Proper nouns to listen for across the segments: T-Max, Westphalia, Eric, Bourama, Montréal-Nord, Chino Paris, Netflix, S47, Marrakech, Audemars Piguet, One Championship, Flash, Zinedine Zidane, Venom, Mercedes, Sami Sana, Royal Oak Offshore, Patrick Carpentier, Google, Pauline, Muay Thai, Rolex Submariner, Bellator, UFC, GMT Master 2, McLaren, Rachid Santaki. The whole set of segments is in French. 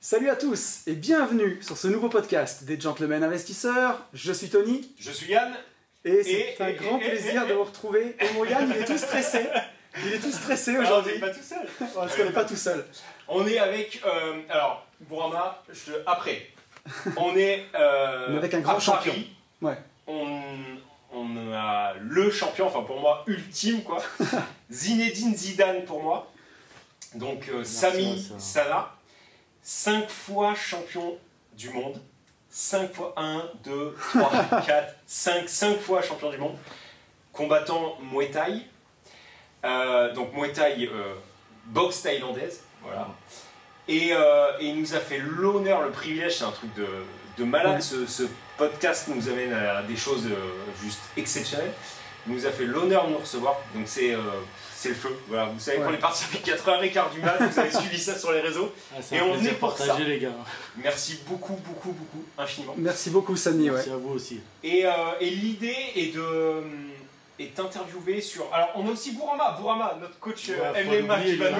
Salut à tous et bienvenue sur ce nouveau podcast des Gentlemen Investisseurs. Je suis Tony. Je suis Yann. Et c'est un grand plaisir de vous retrouver. Et mon Yann, il est tout stressé. Il est tout stressé aujourd'hui. On n'est pas tout seul. Parce qu'on n'est pas tout seul. On est avec... alors, Bourama, après. On est avec un grand champion. Paris. Ouais. On a le champion, enfin pour moi, ultime, quoi. Zinedine Zidane pour moi. Donc, Sami Sana. 5 fois champion du monde, 5 fois 1, 2, 3, 4, 5 fois champion du monde, combattant Muay Thai, donc Muay Thai, boxe thaïlandaise, voilà. Et il nous a fait l'honneur, le privilège, c'est un truc de malade, ouais. Ce podcast nous amène à des choses juste exceptionnelles. Il nous a fait l'honneur de nous recevoir, donc c'est le feu. Voilà, vous savez qu'on est parti avec 4h15 du mat, vous avez suivi ça sur les réseaux. Ah, et on est pour ça. Les gars. Merci beaucoup, infiniment. Merci beaucoup Sami. Merci à vous aussi. Et l'idée est d'interviewer sur... Alors on a aussi Bourama, notre coach MMA qui va nous...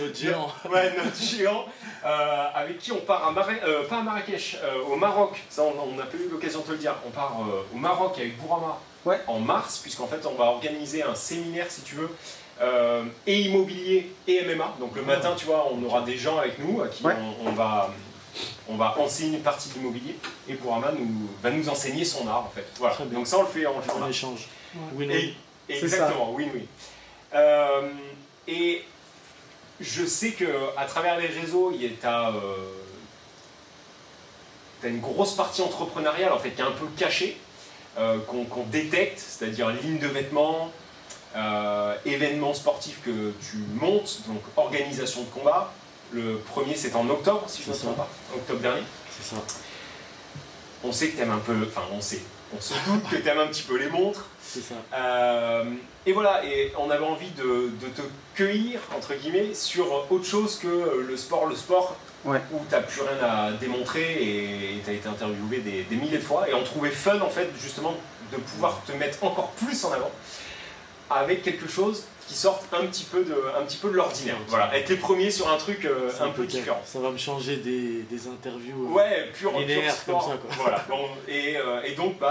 Notre géant. Ouais, notre géant, avec qui on part à Marrakech, au Maroc. Ça on n'a pas eu l'occasion de te le dire. On part au Maroc avec Bourama. Ouais. En mars, puisqu'en fait on va organiser un séminaire si tu veux, et immobilier et MMA. Donc le matin, tu vois, on aura des gens avec nous à qui on va enseigner une partie d'immobilier et Bourama va nous enseigner son art en fait. Voilà. Donc ça on le fait en échange. Ouais. Win-win. Exactement, win-win. Et je sais que à travers les réseaux, il y a t'as une grosse partie entrepreneuriale en fait qui est un peu cachée. Qu'on détecte, c'est-à-dire ligne de vêtements, événements sportifs que tu montes, donc organisation de combat. Le premier, c'est en octobre, si je ne me trompe pas, octobre dernier. C'est ça. On sait que t'aimes un peu, enfin on se doute que t'aimes un petit peu les montres. C'est ça. Et voilà, et on avait envie de te cueillir, entre guillemets, sur autre chose que le sport. Ouais. Où t'as plus rien à démontrer et t'as été interviewé des milliers de fois et on trouvait fun en fait justement de pouvoir te mettre encore plus en avant avec quelque chose qui sorte un petit peu de l'ordinaire. Voilà, être les premiers sur un truc un peu différent. Ça va me changer des interviews linéaires comme ça quoi. Voilà. Bon, et donc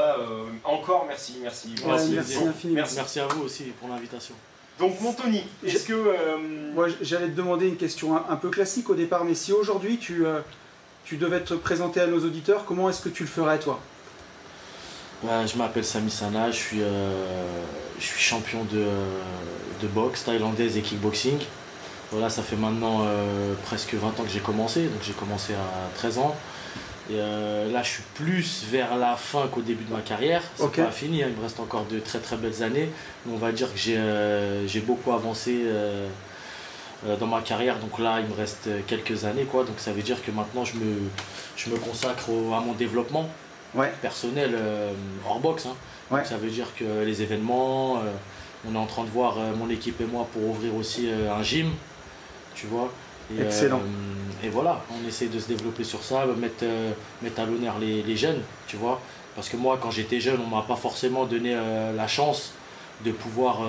encore merci à vous aussi pour l'invitation. Donc mon Tony, est-ce que... Moi j'allais te demander une question un peu classique au départ, mais si aujourd'hui tu devais te présenter à nos auditeurs, comment est-ce que tu le ferais toi ? Je m'appelle Sami Sana, je suis champion de boxe thaïlandaise et kickboxing. Voilà, ça fait maintenant presque 20 ans que j'ai commencé, donc j'ai commencé à 13 ans. Et là je suis plus vers la fin qu'au début de ma carrière, c'est pas fini, hein. Il me reste encore de très très belles années, mais on va dire que j'ai beaucoup avancé dans ma carrière, donc là il me reste quelques années quoi, donc ça veut dire que maintenant je me consacre à mon développement personnel hors boxe, hein. Ouais. Donc ça veut dire que les événements, on est en train de voir mon équipe et moi pour ouvrir aussi un gym, tu vois. Excellent. Et voilà, on essaie de se développer sur ça, mettre à l'honneur les jeunes, tu vois. Parce que moi, quand j'étais jeune, on ne m'a pas forcément donné la chance de pouvoir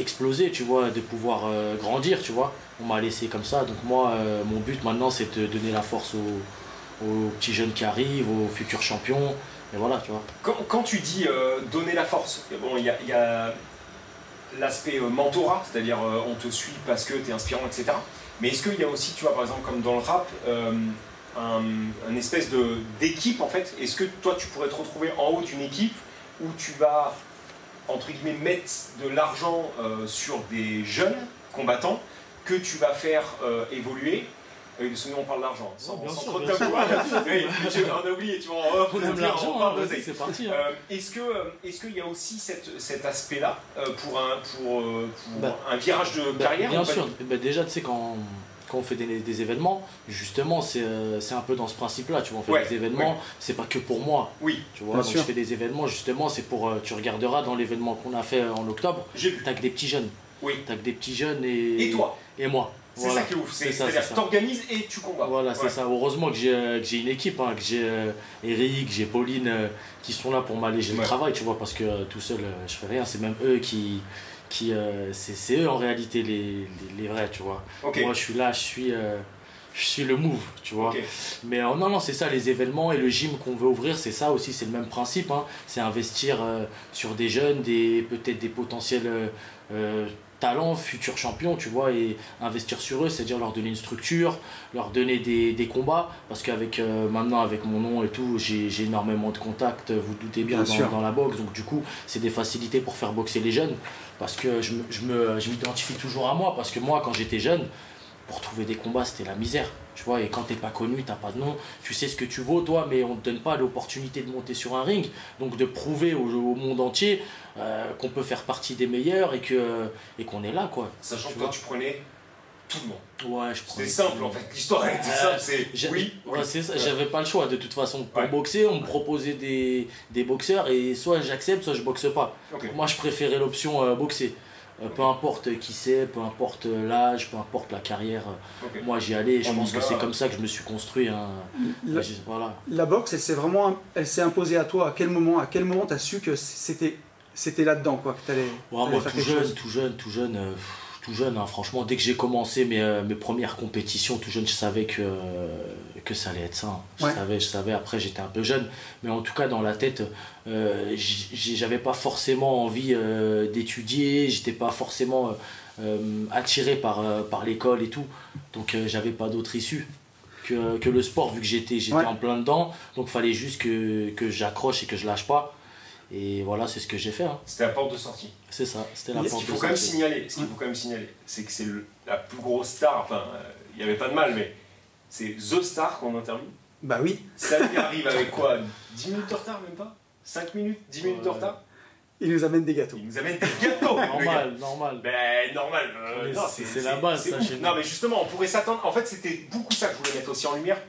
exploser, tu vois, de pouvoir grandir, tu vois. On m'a laissé comme ça. Donc moi, mon but maintenant, c'est de donner la force aux petits jeunes qui arrivent, aux futurs champions. Et voilà, tu vois. Quand tu dis donner la force, bon, il y a l'aspect mentorat, c'est-à-dire on te suit parce que tu es inspirant, etc. Mais est-ce qu'il y a aussi, tu vois, par exemple, comme dans le rap, un espèce d'équipe, en fait ? Est-ce que toi, tu pourrais te retrouver en haut d'une équipe où tu vas, entre guillemets, mettre de l'argent sur des jeunes combattants que tu vas faire évoluer Avec des souvenirs, on parle d'argent. Sans trop de tabou. On a oublié, tu vois, on aime l'argent, on parle d'oseille. C'est parti. Est-ce qu'il y a aussi cet aspect-là pour un virage de carrière? Bien sûr. Déjà, tu sais, quand on fait des événements, justement, c'est un peu dans ce principe-là, tu vois, on fait des événements, c'est pas que pour moi. Oui, tu vois, donc je fais des événements, justement, c'est pour, tu regarderas dans l'événement qu'on a fait en octobre, t'as que des petits jeunes. Oui. T'as que des petits jeunes et toi. Et moi. C'est voilà. Ça qui est ouf, c'est-à-dire que t'organises et tu combats. Voilà, c'est ça. Heureusement que j'ai une équipe, que j'ai Eric, j'ai Pauline, qui sont là pour m'alléger le travail, tu vois, parce que tout seul, je fais rien, c'est même eux c'est eux en réalité les vrais, tu vois. Okay. Moi je suis là, je suis le move, tu vois. Okay. Mais non, c'est ça, les événements et le gym qu'on veut ouvrir, c'est ça aussi, c'est le même principe. C'est investir sur des jeunes, peut-être des potentiels talents, futurs champions, tu vois, et investir sur eux, c'est-à-dire leur donner une structure, leur donner des combats, parce qu'avec maintenant avec mon nom et tout, j'ai énormément de contacts, vous doutez bien dans la boxe, donc du coup c'est des facilités pour faire boxer les jeunes, parce que je m'identifie toujours à moi, parce que moi quand j'étais jeune, pour trouver des combats c'était la misère, tu vois, et quand t'es pas connu, t'as pas de nom, tu sais ce que tu vaux toi, mais on te donne pas l'opportunité de monter sur un ring, donc de prouver au monde entier qu'on peut faire partie des meilleurs et qu'on est là, quoi. Sachant que toi tu prenais tout le monde. Ouais, c'est simple en fait, l'histoire elle était simple, c'est c'est ça, j'avais pas le choix de toute façon. Pour boxer, on me proposait des boxeurs et soit j'accepte, soit je boxe pas. Okay. Moi je préférais l'option boxer. Peu importe qui c'est, peu importe l'âge, peu importe la carrière, moi j'y allais et je pense que c'est comme ça que je me suis construit. La boxe, elle s'est imposée à toi, à quel moment tu as su que c'était là-dedans, quoi, que t'allais, moi, tout jeune, franchement, dès que j'ai commencé mes premières compétitions, tout jeune, je savais que ça allait être ça. Je savais, après j'étais un peu jeune, mais en tout cas dans la tête, j'avais pas forcément envie d'étudier, j'étais pas forcément attiré par l'école et tout, donc j'avais pas d'autre issue que le sport, vu que j'étais en plein dedans, donc fallait juste que j'accroche et que je lâche pas. Et voilà, c'est ce que j'ai fait. C'était la porte de sortie. C'est ça, c'était la porte de sortie. Ce qu'il faut quand même signaler, c'est que c'est la plus grosse star, il n'y avait pas de mal, mais c'est The Star qu'on interviewe. Bah oui. Ça lui arrive avec quoi, 10 minutes de retard, même pas 5 minutes, 10 minutes de retard. Il nous amène des gâteaux. Normal. Ben normal. C'est la base, ça, chez nous. Non mais justement, on pourrait s'attendre, en fait c'était beaucoup ça que je voulais mettre aussi en lumière,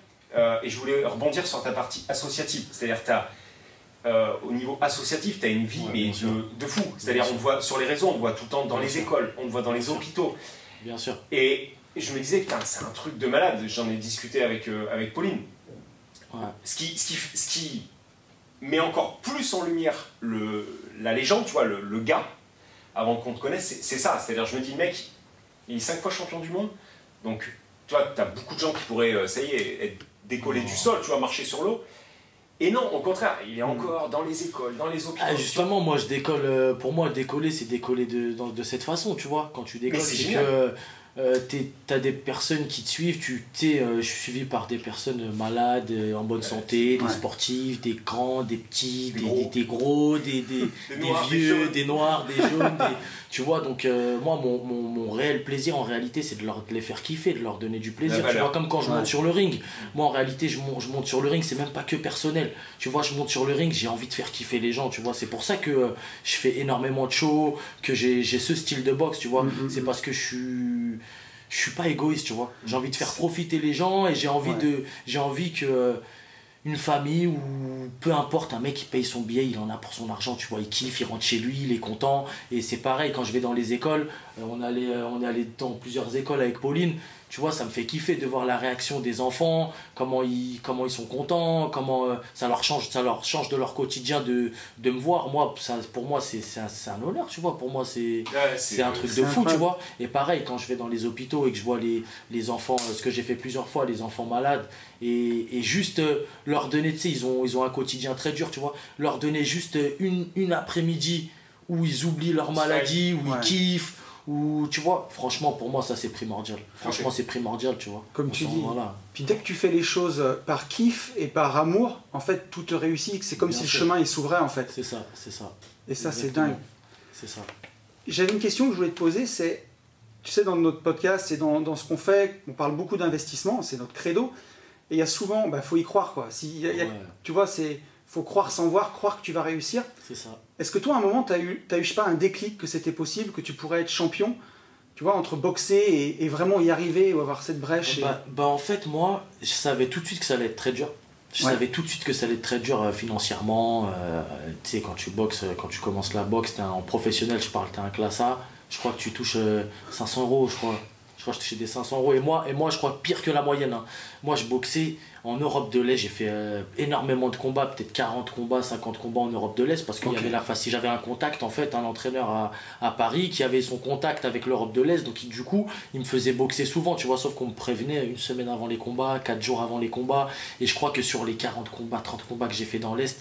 et je voulais rebondir sur ta partie associative, c'est-à-dire au niveau associatif, tu as une vie de fou. C'est-à-dire, on voit sur les réseaux, on voit tout le temps dans les écoles, on voit dans les hôpitaux. Bien sûr. Et je me disais, putain, c'est un truc de malade. J'en ai discuté avec Pauline. Ouais. Ce qui met encore plus en lumière la légende, tu vois, le gars, avant qu'on te connaisse, c'est ça. C'est-à-dire, je me dis, mec, il est 5 fois champion du monde. Donc, tu vois, tu as beaucoup de gens qui pourraient, ça y est, être décollés du sol, tu vois, marcher sur l'eau. Et non, au contraire, il est encore dans les écoles, dans les hôpitaux. Justement, moi, je décolle. Pour moi, décoller, c'est décoller de cette façon, tu vois. Quand tu décolles, c'est que t'as des personnes qui te suivent. Je suis suivi par des personnes malades, en bonne santé, des sportifs, des grands, des petits, des gros, des vieux, des noirs, des jaunes. Tu vois, donc moi, mon réel plaisir, en réalité, c'est de les faire kiffer, de leur donner du plaisir. Tu vois, comme quand je monte sur le ring. Moi, en réalité, je monte sur le ring, c'est même pas que personnel. Tu vois, je monte sur le ring, j'ai envie de faire kiffer les gens, tu vois. C'est pour ça que je fais énormément de shows, que j'ai ce style de boxe, tu vois. C'est parce que je suis pas égoïste, tu vois. J'ai envie de faire profiter les gens et j'ai envie que une famille ou peu importe, un mec qui paye son billet, il en a pour son argent, tu vois, il kiffe, il rentre chez lui, il est content. Et c'est pareil, quand je vais dans les écoles, on est allé dans plusieurs écoles avec Pauline, tu vois, ça me fait kiffer de voir la réaction des enfants, comment ils sont contents, comment ça leur change de leur quotidien de me voir. Moi, ça, pour moi, c'est un honneur, tu vois, pour moi, c'est un truc de fou, tu vois. Et pareil, quand je vais dans les hôpitaux et que je vois les enfants, ce que j'ai fait plusieurs fois, les enfants malades, et juste leur donner, tu sais, ils ont un quotidien très dur, tu vois, leur donner juste une après-midi où ils oublient leur maladie, où ils kiffent, où, tu vois, franchement, pour moi, ça, c'est primordial. Franchement, c'est primordial, tu vois. Comme tu dis. Voilà. Puis dès que tu fais les choses par kiff et par amour, en fait, tout te réussit. C'est comme si le chemin, il s'ouvrait, en fait. C'est ça. Et ça, exactement. C'est dingue. C'est ça. J'avais une question que je voulais te poser, c'est... Tu sais, dans notre podcast et dans ce qu'on fait, on parle beaucoup d'investissement, c'est notre credo. Et il y a souvent, bah, faut y croire, quoi. Tu vois, c'est... faut croire sans voir, croire que tu vas réussir. C'est ça. Est-ce que toi, à un moment, t'as eu, je sais pas, un déclic que c'était possible, que tu pourrais être champion, tu vois, entre boxer et vraiment y arriver ou avoir cette brèche? En fait, moi, je savais tout de suite que ça allait être très dur. Je savais tout de suite que ça allait être très dur financièrement. Tu sais, quand tu boxes, quand tu commences la boxe, t'es en professionnel, je parle, t'es un classe A. Je crois que tu touches 500 euros, je crois. Je crois que je touchais des 500 euros. Et moi, je crois pire que la moyenne. Hein. Moi, je boxais en Europe de l'Est. J'ai fait énormément de combats, peut-être 40 combats, 50 combats en Europe de l'Est. Parce qu'il y avait la facilité. J'avais un contact, en fait, un entraîneur à Paris qui avait son contact avec l'Europe de l'Est. Donc, du coup, il me faisait boxer souvent, tu vois. Sauf qu'on me prévenait une semaine avant les combats, 4 jours avant les combats. Et je crois que sur les 40 combats, 30 combats que j'ai fait dans l'Est,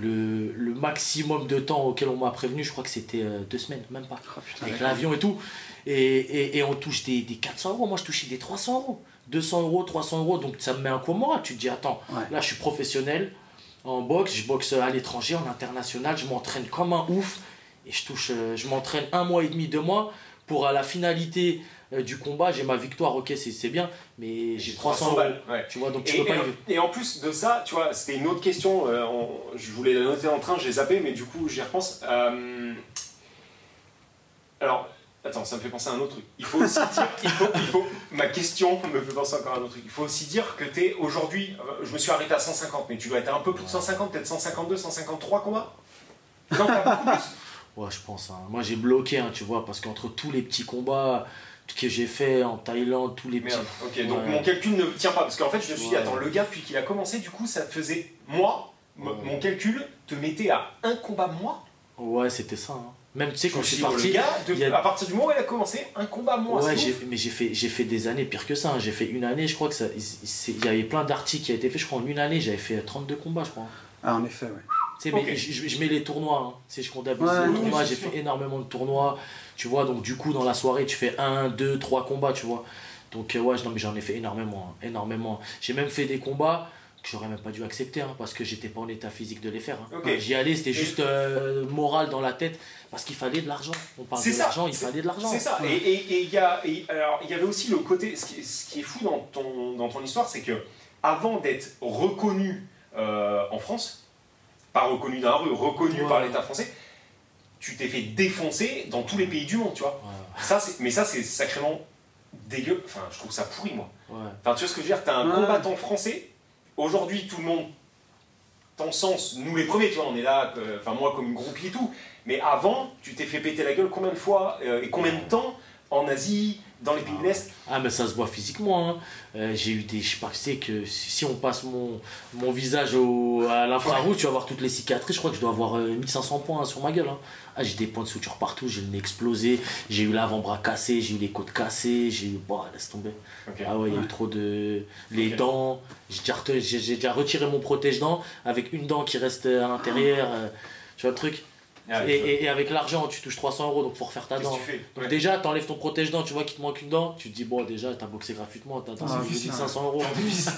le maximum de temps auquel on m'a prévenu, je crois que c'était 2 semaines, même pas. Oh, putain, avec l'avion et tout. Et on touche des 400 euros. Moi, je touchais des 300 euros. 200 euros, 300 euros. Donc, ça me met un coup au moral. Tu te dis, attends, là, je suis professionnel en boxe. Je boxe à l'étranger, en international. Je m'entraîne comme un ouf. Et je m'entraîne 1 mois et demi, 2 mois pour à la finalité du combat. J'ai ma victoire. Ok, c'est bien. Mais j'ai 300 euros. Ouais. Tu vois, donc tu peux pas... Et en plus de ça, tu vois, c'était une autre question. Je voulais la noter en train. J'ai zappé, mais du coup, j'y repense. Alors... Attends, ça me fait penser à un autre truc. Il faut aussi dire, ma question me fait penser encore à un autre truc. Il faut aussi dire que t'es aujourd'hui, je me suis arrêté à 150, mais tu dois être un peu plus de 150, peut-être 152, 153 combats. Non, t'as beaucoup plus. Ouais, je pense. Hein. Moi, j'ai bloqué, hein, tu vois, parce qu'entre tous les petits combats que j'ai fait en Thaïlande, tous les petits. Ok, donc mon calcul ne tient pas, parce qu'en fait, je me suis dit, attends, le gars, depuis qu'il a commencé, du coup, ça faisait moi, mon calcul te mettait à un combat mois. Ouais, c'était ça. Hein. Même, tu sais, quand je suis parti, à partir du moment où elle a commencé, un combat moins. Ouais, mais j'ai fait des années pire que ça. Hein. J'ai fait une année, je crois que ça. Il y avait plein d'articles qui avaient été faits. Je crois en une année, j'avais fait 32 combats, je crois. Ah, en effet, ouais. Tu sais, mais je mets les tournois. Hein. Tu sais, je comptabilise les tournois. J'ai fait énormément de tournois. Tu vois, donc du coup, dans la soirée, tu fais 1, 2, 3 combats, tu vois. Donc, ouais, non, mais j'en ai fait énormément. Hein, énormément. J'ai même fait des combats que j'aurais même pas dû accepter, hein, parce que j'étais pas en état physique de les faire. Hein. Okay. J'y allais, c'était juste moral dans la tête, parce qu'il fallait de l'argent. On parle de l'argent, il fallait de l'argent. C'est ça. Et il y avait aussi le côté, ce qui est fou dans ton histoire, c'est que avant d'être reconnu en France, pas reconnu dans la rue, reconnu par l'État français, tu t'es fait défoncer dans tous les pays du monde, tu vois. Ouais. Ça, c'est sacrément dégueu. Enfin, je trouve ça pourri, moi. Ouais. Enfin, tu vois ce que je veux dire, t'as un combattant français. Aujourd'hui, tout le monde t'encense, nous les premiers, tu vois, on est là, enfin moi comme groupie et tout, mais avant, tu t'es fait péter la gueule combien de fois et combien de temps en Asie, dans les pays de l'Est? Ah, mais ça se voit physiquement, hein. J'ai eu des. Je sais que si on passe mon visage à l'infrarouge, tu vas voir toutes les cicatrices. Je crois que je dois avoir 1500 points sur ma gueule. Hein. Ah, j'ai des points de suture partout, j'ai le nez explosé, j'ai eu l'avant-bras cassé, j'ai eu les côtes cassées, j'ai eu. Bah, laisse tomber. Okay. Ah ouais, il y a eu trop de. Les dents. J'ai déjà retiré mon protège-dents avec une dent qui reste à l'intérieur. Tu vois le truc? Et avec l'argent, tu touches 300 euros, donc faut refaire ta dent. Tu fais donc déjà, t'enlèves ton protège-dent, tu vois qu'il te manque une dent, tu te dis, bon, déjà, t'as boxé gratuitement, t'as 500 euros en plus.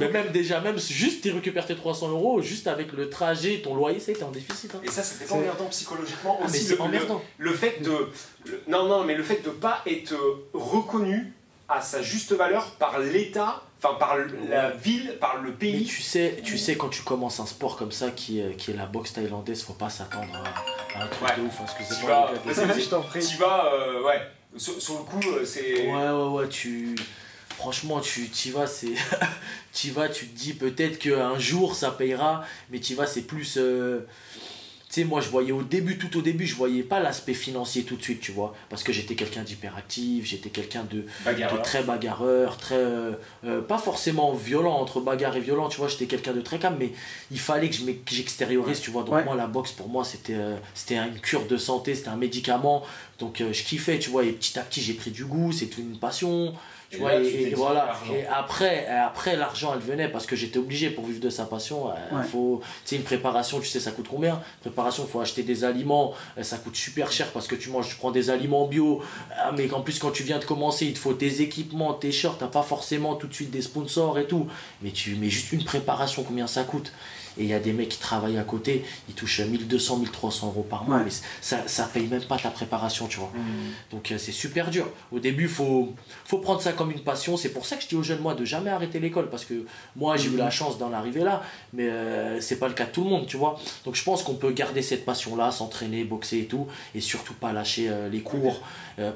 Mais même juste, tu récupères tes 300 euros, juste avec le trajet, ton loyer, ça, t'es en déficit. Hein. Et ça, c'était emmerdant psychologiquement aussi. Mais c'est emmerdant. Le fait de. Mais le fait de pas être reconnu à sa juste valeur par l'État, enfin par la ville, par le pays. Mais tu sais quand tu commences un sport comme ça qui est la boxe thaïlandaise, faut pas s'attendre à un truc de ouf. Excusez-moi. Tu vas, sur le coup, c'est. Ouais. Franchement, tu y vas, c'est. Tu vas, tu te dis peut-être qu'un jour ça payera, mais tu y vas, c'est plus. Tu sais, moi, je voyais tout au début, je voyais pas l'aspect financier tout de suite, tu vois, parce que j'étais quelqu'un d'hyperactif, j'étais quelqu'un de très bagarreur, très pas forcément violent, entre bagarre et violent, tu vois, j'étais quelqu'un de très calme, mais il fallait que j'extériorise, tu vois, donc moi, la boxe, pour moi, c'était une cure de santé, c'était un médicament, donc je kiffais, tu vois, et petit à petit, j'ai pris du goût, c'est une passion. Tu vois, voilà. Et après l'argent, elle venait parce que j'étais obligé pour vivre de sa passion. Il faut, tu sais, une préparation, tu sais, ça coûte combien? Préparation, il faut acheter des aliments, ça coûte super cher parce que tu manges, tu prends des aliments bio, mais en plus, quand tu viens de commencer, il te faut tes équipements, tes shirts, t'as pas forcément tout de suite des sponsors et tout. Mais tu mets juste une préparation, combien ça coûte? Et il y a des mecs qui travaillent à côté, ils touchent 1200, 1300 euros par mois, mais ça paye même pas ta préparation, tu vois. Donc c'est super dur. Au début, faut prendre ça comme une passion. C'est pour ça que je dis aux jeunes, moi, de jamais arrêter l'école, parce que moi, j'ai eu la chance d'en arriver là, mais c'est pas le cas de tout le monde, tu vois. Donc je pense qu'on peut garder cette passion-là, s'entraîner, boxer et tout, et surtout pas lâcher les cours,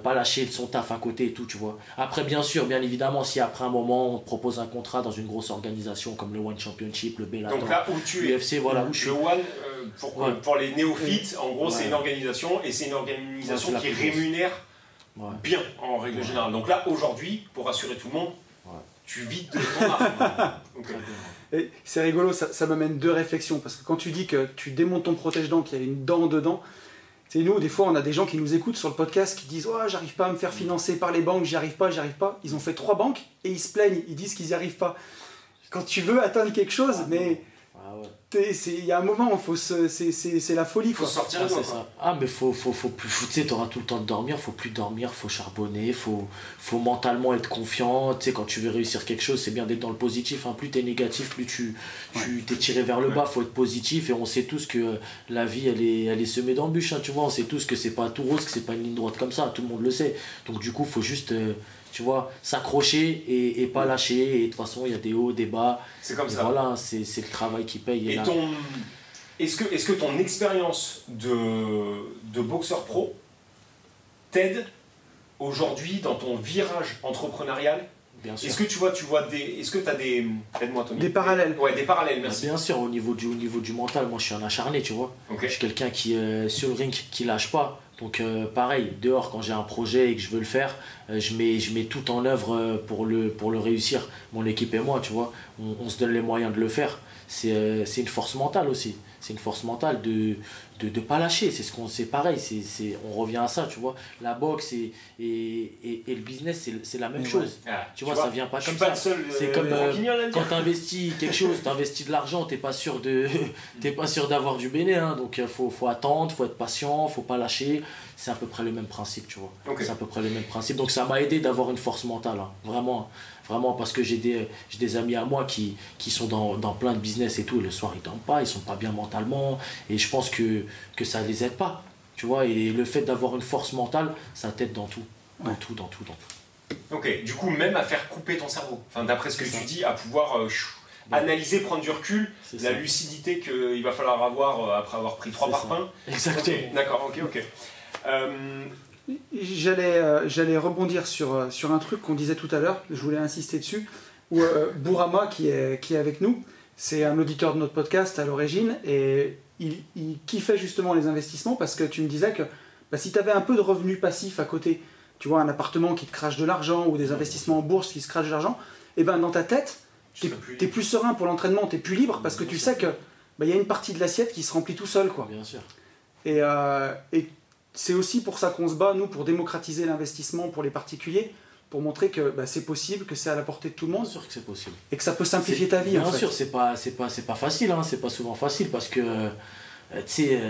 pas lâcher son taf à côté et tout, tu vois. Après, bien évidemment, si après un moment, on te propose un contrat dans une grosse organisation comme le One Championship, le Bellator. Donc là, UFC, voilà, où je suis. Le One, pour les néophytes, en gros, c'est une organisation, et c'est une organisation qui rémunère bien, en règle générale. Donc là, aujourd'hui, pour rassurer tout le monde, tu vis de ton art. Et c'est rigolo, ça m'amène deux réflexions, parce que quand tu dis que tu démontes ton protège-dents, qu'il y a une dent dedans, tu sais, nous, des fois, on a des gens qui nous écoutent sur le podcast qui disent « Oh, j'arrive pas à me faire financer par les banques, j'y arrive pas. » Ils ont fait 3 banques et ils se plaignent, ils disent qu'ils n'y arrivent pas. Quand tu veux atteindre quelque chose, il y a un moment, c'est la folie. Faut sortir de ça. Mais faut plus. Tu sais, t'auras tout le temps de dormir. Faut plus dormir. Faut charbonner. Faut mentalement être confiant. Tu sais, quand tu veux réussir quelque chose, c'est bien d'être dans le positif. Hein. Plus t'es négatif, plus tu t'es tiré vers le bas. Faut être positif. Et on sait tous que la vie, elle est semée d'embûches. Hein, tu vois, on sait tous que c'est pas tout rose, que c'est pas une ligne droite comme ça. Tout le monde le sait. Donc du coup, faut juste. Tu vois, s'accrocher et pas lâcher. Et de toute façon, il y a des hauts, des bas. C'est comme ça. Voilà, c'est le travail qui paye. Et est-ce que ton expérience de boxeur pro t'aide aujourd'hui dans ton virage entrepreneurial ? Bien sûr. Est-ce que tu as des parallèles? Ouais, des parallèles, merci. Bien sûr, au niveau du mental, moi je suis un acharné, tu vois. Okay. Je suis quelqu'un qui, sur le ring, qui lâche pas. Donc pareil, dehors, quand j'ai un projet et que je veux le faire, je mets tout en œuvre pour le réussir. Mon équipe et moi, tu vois, on se donne les moyens de le faire. C'est une force mentale aussi. C'est une force mentale de pas lâcher. C'est ce qu'on sait, pareil. On revient à ça, tu vois. La boxe et le business, c'est la même chose. Ah, tu vois, ça vient pas comme ça. C'est comme quand tu investis quelque chose, tu investis de l'argent, tu n'es pas sûr d'avoir du béné. Hein. Donc faut attendre, faut être patient, faut pas lâcher. C'est à peu près le même principe, tu vois. Okay. C'est à peu près le même principe. Donc ça m'a aidé d'avoir une force mentale, hein. Vraiment. Vraiment, parce que j'ai des amis à moi qui sont dans plein de business et tout, et le soir ils dorment pas, ils sont pas bien mentalement, et je pense que ça les aide pas, tu vois, et le fait d'avoir une force mentale, ça t'aide dans tout. Ok, du coup, même à faire couper ton cerveau, enfin, d'après ce que tu dis, à pouvoir analyser, prendre du recul, lucidité qu'il va falloir avoir après avoir pris 3 parpaings. Exactement. Okay. D'accord, ok. J'allais rebondir sur un truc qu'on disait tout à l'heure, je voulais insister dessus, où Bourama qui est avec nous, c'est un auditeur de notre podcast à l'origine, et il kiffait justement les investissements, parce que tu me disais que si tu avais un peu de revenus passifs à côté, tu vois, un appartement qui te crache de l'argent ou des investissements en bourse qui se crachent de l'argent, et ben dans ta tête, tu es plus serein pour l'entraînement, tu es plus libre, parce que tu sais que y a une partie de l'assiette qui se remplit tout seul, quoi. Bien sûr. Et c'est aussi pour ça qu'on se bat, nous, pour démocratiser l'investissement pour les particuliers, pour montrer que c'est possible, que c'est à la portée de tout le monde. Bien sûr que c'est possible. Et que ça peut simplifier ta vie, en fait. Bien sûr, c'est pas facile, hein, c'est pas souvent facile, parce que, tu sais,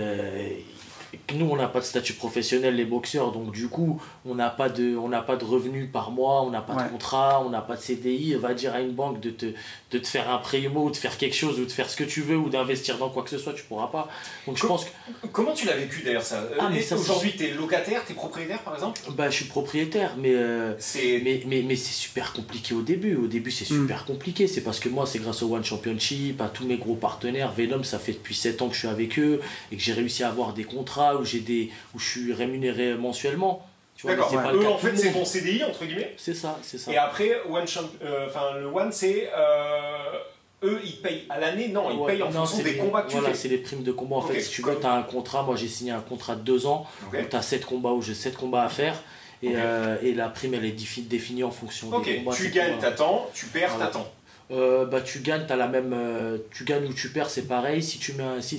nous, on n'a pas de statut professionnel, les boxeurs, donc du coup, on n'a pas de revenus par mois, on n'a pas de contrat, on n'a pas de CDI. Va dire à une banque de te faire un prêt immo, ou de faire quelque chose, ou de faire ce que tu veux, ou d'investir dans quoi que ce soit, tu pourras pas. Donc je pense que... Comment tu l'as vécu d'ailleurs, ça? Aujourd'hui, t'es locataire, t'es propriétaire par exemple? Je suis propriétaire, mais c'est super compliqué au début. Au début, c'est super compliqué. C'est parce que moi, c'est grâce au One Championship, à tous mes gros partenaires. Venom, ça fait depuis 7 ans que je suis avec eux et que j'ai réussi à avoir des contrats où je suis rémunéré mensuellement. Tu vois, d'accord, pas le cas en fait, c'est ton CDI, entre guillemets. C'est ça. Et après, le One, c'est... eux, ils payent à l'année, ils payent en fonction des combats que tu fais. C'est les primes de combat. En fait, si tu veux, tu as un contrat. Moi, j'ai signé un contrat de 2 ans. Okay. Tu as 7 combats où j'ai 7 combats à faire. Et, et la prime, elle est définie en fonction des combats. Tu gagnes, t'attends. Tu perds, t'attends. Tu gagnes, t'as la même... tu gagnes ou tu perds, c'est pareil. Si tu mets si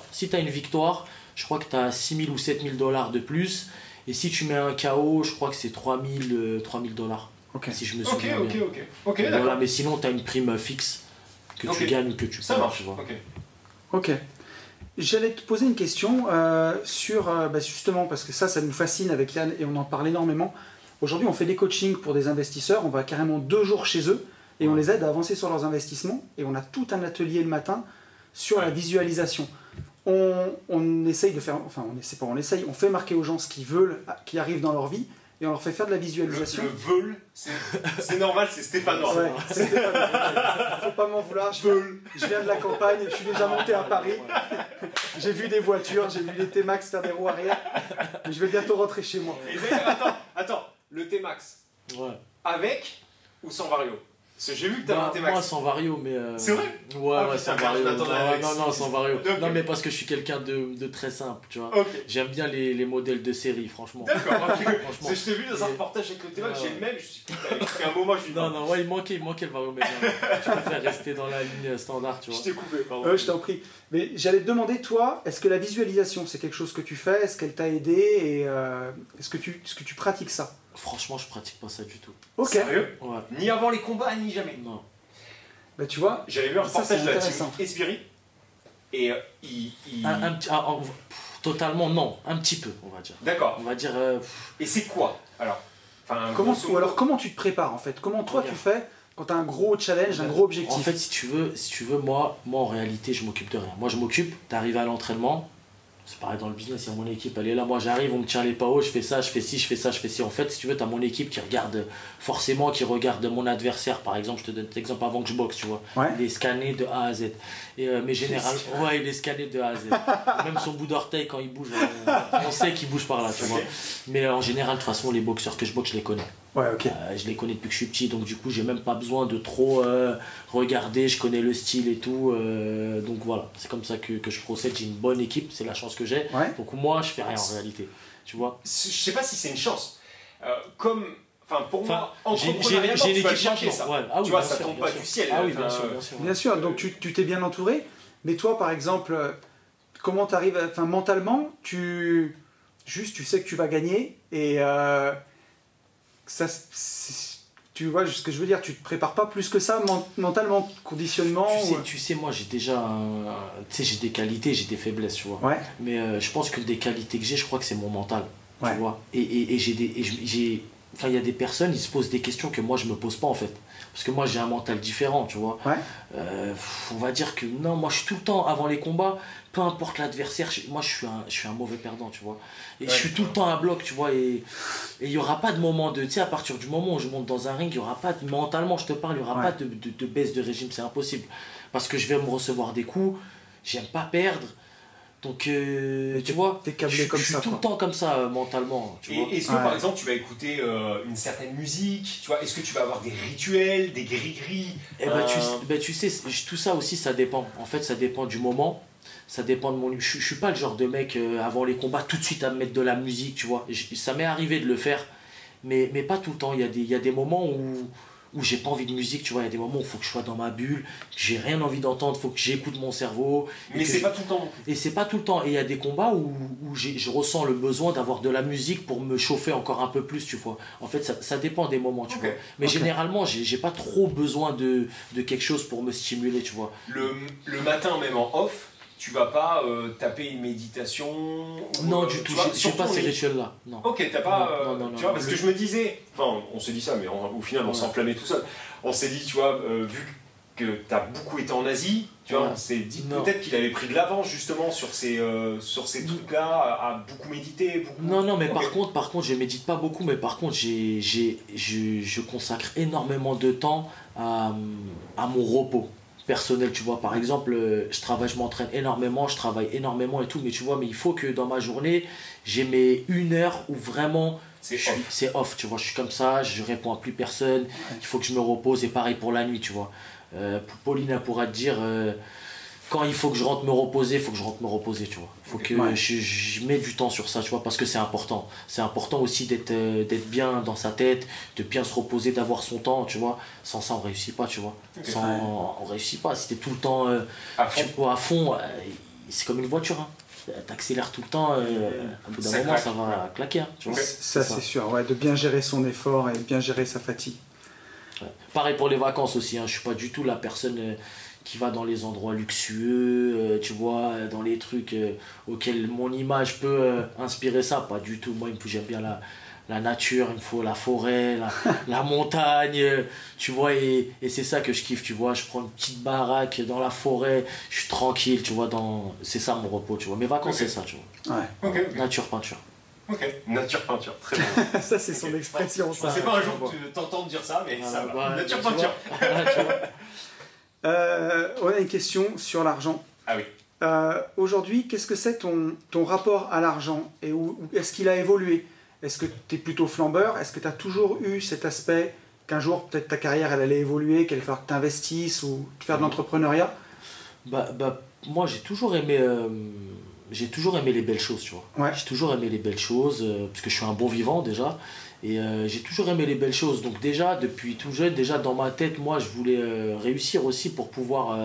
t'as une victoire... Je crois que tu as 6 000 ou 7 000 $ de plus. Et si tu mets un KO, je crois que c'est 3 000 $. Okay. Si je me souviens bien. Ok, d'accord. Voilà, mais sinon, tu as une prime fixe que tu gagnes ou que tu perds. Ça marche, vois. Ok. J'allais te poser une question sur, justement, parce que ça nous fascine avec Yann et on en parle énormément. Aujourd'hui, on fait des coachings pour des investisseurs. On va carrément 2 jours chez eux et on les aide à avancer sur leurs investissements. Et on a tout un atelier le matin sur la visualisation. On essaye de faire, enfin, on essaie pas, on fait marquer aux gens ce qu'ils veulent, qui arrive dans leur vie. Et on leur fait faire de la visualisation. Le veulent, c'est normal, c'est Stéphanois. Ouais, c'est Stéphanois. Faut pas m'en vouloir. Je viens de la campagne, je suis déjà monté à Paris. J'ai vu des voitures, j'ai vu les T-Max faire des roues arrière. Mais je vais bientôt rentrer chez moi. Et d'ailleurs, attends, le T-Max, avec ou sans vario? Parce que j'ai vu que t'avais un T-Max. Moi, sans vario, mais... C'est vrai? Ouais, sans vario. Non, sans vario. Non, mais parce que je suis quelqu'un de très simple, tu vois. Okay. J'aime bien les modèles de série, franchement. D'accord, franchement. Je t'ai vu dans un reportage avec le T-Max, j'ai le même, je suis pris un moment, je suis... Non, ouais, il manquait le vario, mais je préfère rester dans la ligne standard, tu vois. Je t'ai coupé, pardon. Je t'en prie. Mais j'allais te demander, toi, est-ce que la visualisation, c'est quelque chose que tu fais? Est-ce qu'elle t'a aidé? Et est-ce que tu pratiques ça? Franchement, je pratique pas ça du tout. Ok. Sérieux? Ouais. Ni avant les combats, ni jamais. Non. Bah tu vois, j'avais vu un reportage de la team Espiri et totalement non, un petit peu, on va dire. D'accord. On va dire. Et c'est quoi alors? Comment tu te prépares en fait? Comment toi tu fais quand t'as un gros challenge, un gros objectif? En fait, si tu veux, moi en réalité, je m'occupe de rien. Moi, je m'occupe d'arriver à l'entraînement. C'est pareil dans le business, il y a mon équipe, elle est là, moi j'arrive, on me tient les pas hauts, je fais ça, je fais ci, je fais ça, je fais ci. En fait, si tu veux, tu as mon équipe qui regarde, forcément, qui regarde mon adversaire, par exemple, je te donne cet exemple avant que je boxe, tu vois. Ouais. Il est scanné de A à Z. Et, mais généralement, il est scanné de A à Z. Même son bout d'orteil, quand il bouge, on sait qu'il bouge par là, tu vois. Mais en général, de toute façon, les boxeurs que je boxe, je les connais. Ouais, ok. Je les connais depuis que je suis petit, donc du coup, j'ai même pas besoin de trop regarder, je connais le style et tout. Donc voilà, c'est comme ça que je procède, j'ai une bonne équipe, c'est la chance que j'ai. Ouais. Donc moi, je fais rien en réalité, tu vois. Je sais pas si c'est une chance. Pour moi, entrepreneurialement, tu vas chercher ça. Ouais. Ah oui, tu vois, ça tombe pas du ciel. Ah oui, bien sûr. Bien sûr, donc tu t'es bien entouré, mais toi, par exemple, comment t'arrives, mentalement, tu sais que tu vas gagner et... Ça, tu vois ce que je veux dire, tu te prépares pas plus que ça mentalement, conditionnement. Tu sais, moi j'ai déjà j'ai des qualités, j'ai des faiblesses, tu vois. Ouais. Mais je pense que des qualités que j'ai, je crois que c'est mon mental, tu vois. Et il y a des personnes, ils se posent des questions que moi je me pose pas en fait, parce que moi j'ai un mental différent, tu vois. Ouais. On va dire que non, moi je suis tout le temps avant les combats, peu importe l'adversaire, moi je suis un mauvais perdant, tu vois. Et je suis tout le temps à bloc, tu vois. Et il n'y aura pas de moment de... Tu sais, à partir du moment où je monte dans un ring, il n'y aura pas de... Mentalement, je te parle, il n'y aura pas de baisse de régime, c'est impossible. Parce que je vais me recevoir des coups, j'aime pas perdre. Donc, tu vois, je suis tout le temps comme ça, mentalement. Tu vois. Est-ce que, par exemple, tu vas écouter une certaine musique, tu vois? Est-ce que tu vas avoir des rituels, des gris-gris? Tu sais, tout ça aussi, ça dépend. En fait, ça dépend du moment. Ça dépend de mon... Je suis pas le genre de mec avant les combats tout de suite à me mettre de la musique, tu vois. Ça m'est arrivé de le faire, mais pas tout le temps. Il y a des moments où j'ai pas envie de musique, tu vois. Il y a des moments où il faut que je sois dans ma bulle, que j'ai rien envie d'entendre, faut que j'écoute mon cerveau. Mais c'est pas tout le temps. Et c'est pas tout le temps. Et il y a des combats où je ressens le besoin d'avoir de la musique pour me chauffer encore un peu plus, tu vois. En fait, ça dépend des moments, tu vois. Mais généralement, j'ai pas trop besoin de quelque chose pour me stimuler, tu vois. Le matin, même en off, tu vas pas taper une méditation ou, non, du tout. Je n'ai pas ces rituels-là. Non. Ok, t'as pas... Non, parce que je me disais... Enfin, on s'est dit ça, mais au final, on s'est enflammé tout seul. On s'est dit, tu vois, vu que t'as beaucoup été en Asie, tu vois, on s'est dit peut-être qu'il avait pris de l'avance, justement, sur ces trucs-là, à beaucoup méditer, beaucoup... Non, mais par contre, je médite pas beaucoup, mais par contre, je consacre énormément de temps à mon repos personnel, tu vois. Par exemple, je m'entraîne énormément, je travaille énormément et tout, mais tu vois, mais il faut que dans ma journée, j'ai mes 1 heure où vraiment c'est off, tu vois, je suis comme ça, je réponds à plus personne, il faut que je me repose, et pareil pour la nuit, tu vois. Pauline, elle pourra te dire, quand il faut que je rentre me reposer, tu vois. Faut que je mets du temps sur ça, tu vois, parce que c'est important. C'est important aussi d'être bien dans sa tête, de bien se reposer, d'avoir son temps, tu vois. Sans ça, on réussit pas, tu vois. On réussit pas. Si t'es tout le temps à fond, c'est comme une voiture, hein. T'accélères tout le temps, à bout d'un moment claque. Ça va claquer. Hein, tu vois, ça c'est sûr, ouais, de bien gérer son effort et de bien gérer sa fatigue. Ouais. Pareil pour les vacances aussi, hein. Je suis pas du tout la personne qui va dans les endroits luxueux, tu vois, dans les trucs auxquels mon image peut inspirer ça, pas du tout. Moi, j'aime bien la nature, il me faut la forêt, la montagne, tu vois, et c'est ça que je kiffe, tu vois. Je prends une petite baraque dans la forêt, je suis tranquille, tu vois, c'est ça mon repos, tu vois. Mes vacances, okay. C'est ça, tu vois. Ouais. Okay, okay. Nature, peinture. Ok, nature peinture, très bien. Ça c'est son expression, ça. C'est pas un jour que tu t'entends dire ça, mais ça va. Bah, nature peinture. On a une question sur l'argent. Ah oui. Aujourd'hui, qu'est-ce que c'est ton rapport à l'argent et où est-ce qu'il a évolué? Est-ce que tu es plutôt flambeur? Est-ce que tu as toujours eu cet aspect qu'un jour, peut-être ta carrière, elle allait évoluer, qu'il allait falloir que tu investisses ou faire de l'entrepreneuriat? Moi, j'ai toujours aimé les belles choses, tu vois. Ouais. J'ai toujours aimé les belles choses, parce que je suis un bon vivant déjà. Et j'ai toujours aimé les belles choses. Donc déjà, depuis tout jeune, déjà dans ma tête, moi, je voulais réussir aussi pour pouvoir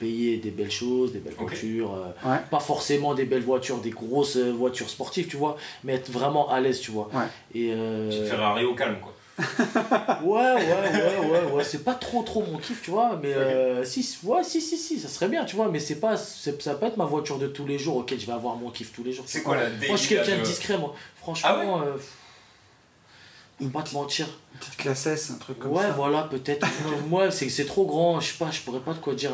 payer des belles choses, des belles voitures. Okay. Pas forcément des belles voitures, des grosses voitures sportives, tu vois, mais être vraiment à l'aise, tu vois. Ouais. Et petite Ferrari au calme, quoi. ouais, c'est pas trop mon kiff, tu vois, mais si, ça serait bien, tu vois, mais ça peut être ma voiture de tous les jours, auquel je vais avoir mon kiff tous les jours. C'est quoi la délire? Moi, je suis quelqu'un de discret, moi. Franchement, pas te mentir. Une petite classe S, un truc comme ça. Ouais, voilà, peut-être. Moi, c'est trop grand, je sais pas, je pourrais pas de quoi dire.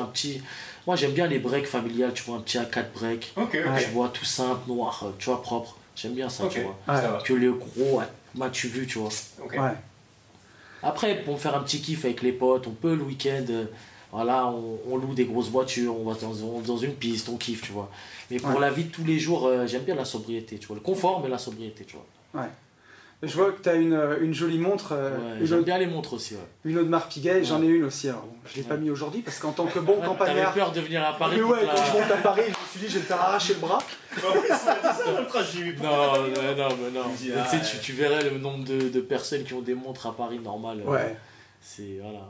Moi, j'aime bien les breaks familiales, tu vois, un petit A4 break. Okay, okay. Je vois tout simple, noir, tu vois, propre. J'aime bien ça, okay. Tu vois. Ouais. Ça va. Que le gros, m'as-tu vu, tu vois. Okay. Ouais. Après, pour faire un petit kiff avec les potes, on peut le week-end, voilà, on loue des grosses voitures, on va dans une piste, on kiffe, tu vois. Mais pour la vie de tous les jours, j'aime bien la sobriété, tu vois. Le confort, mais la sobriété, tu vois. Ouais. Je vois que tu as une jolie montre. J'aime bien les montres aussi. Ouais. Une Audemars Piguet, j'en ai une aussi. Alors, je ne l'ai pas mis aujourd'hui parce qu'en tant que bon campagnard. J'avais peur de venir à Paris. Mais ouais, quand je monte à Paris, je me suis dit, je vais te faire arracher le bras. Non. Tu verrais le nombre de personnes qui ont des montres à Paris normales. Ouais. Voilà.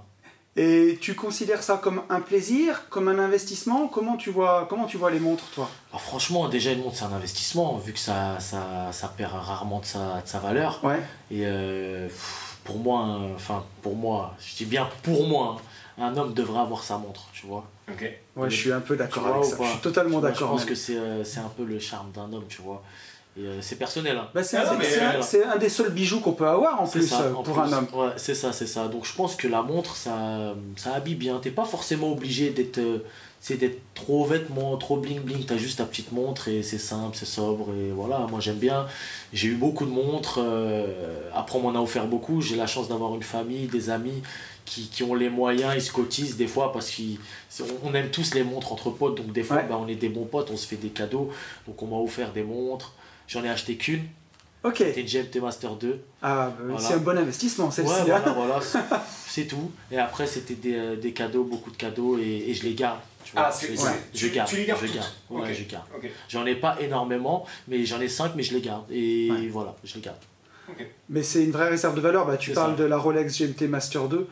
Et tu considères ça comme un plaisir, comme un investissement? Comment tu vois les montres, toi? Bah franchement, déjà une montre c'est un investissement, vu que ça perd rarement de sa valeur. Ouais. Et pour moi, je dis bien pour moi, un homme devrait avoir sa montre, tu vois. Ok. Ouais, je suis un peu d'accord avec ça. Je suis totalement d'accord. Je pense que c'est un peu le charme d'un homme, tu vois. Et c'est personnel. Hein. Bah c'est un des seuls bijoux qu'on peut avoir en plus pour un homme. Ouais, c'est ça. Donc je pense que la montre, ça habille bien. T'es pas forcément obligé d'être trop vêtements, trop bling bling. T'as juste ta petite montre et c'est simple, c'est sobre. Et voilà, moi j'aime bien. J'ai eu beaucoup de montres. Après, on m'en a offert beaucoup. J'ai la chance d'avoir une famille, des amis qui ont les moyens. Ils se cotisent des fois parce qu'on aime tous les montres entre potes. Donc des fois, on est des bons potes, on se fait des cadeaux. Donc on m'a offert des montres. J'en ai acheté qu'une. Ok. C'était une GMT Master 2. Ah, voilà. C'est un bon investissement, celle-ci. Ouais, voilà, c'est tout. Et après, c'était des cadeaux, beaucoup de cadeaux, et je les garde. Tu vois, je les garde. Ouais, okay. Je garde. Okay. J'en ai pas énormément, mais j'en ai 5, mais je les garde. Et voilà, je les garde. Okay. Mais c'est une vraie réserve de valeur. Bah, tu parles de la Rolex GMT Master 2.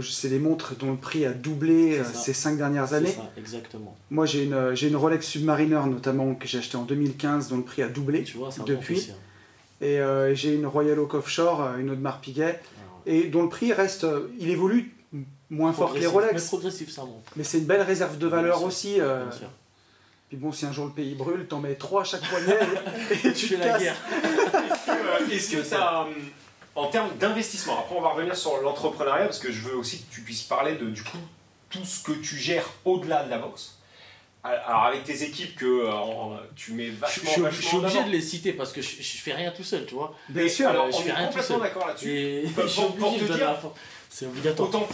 C'est des montres dont le prix a doublé ces 5 dernières années. C'est ça, exactement. Moi j'ai une Rolex Submariner notamment que j'ai acheté en 2015 dont le prix a doublé depuis. Bon et j'ai une Royal Oak Offshore, une Audemars Piguet et dont le prix reste, il évolue moins fort que les Rolex. Mais progressif ça montre. Mais c'est une belle réserve de valeur aussi. Bien sûr. Puis bon, si un jour le pays brûle, t'en mets 3 à chaque poignet et tu fais la guerre. Est-ce que ça... En termes d'investissement, après on va revenir sur l'entrepreneuriat parce que je veux aussi que tu puisses parler de du coup tout ce que tu gères au-delà de la boxe. Alors avec tes équipes que tu mets vachement je suis obligé de les citer parce que je fais rien tout seul, tu vois. Bien sûr, on est complètement d'accord là-dessus. Et pour te dire, c'est obligatoire. D'autant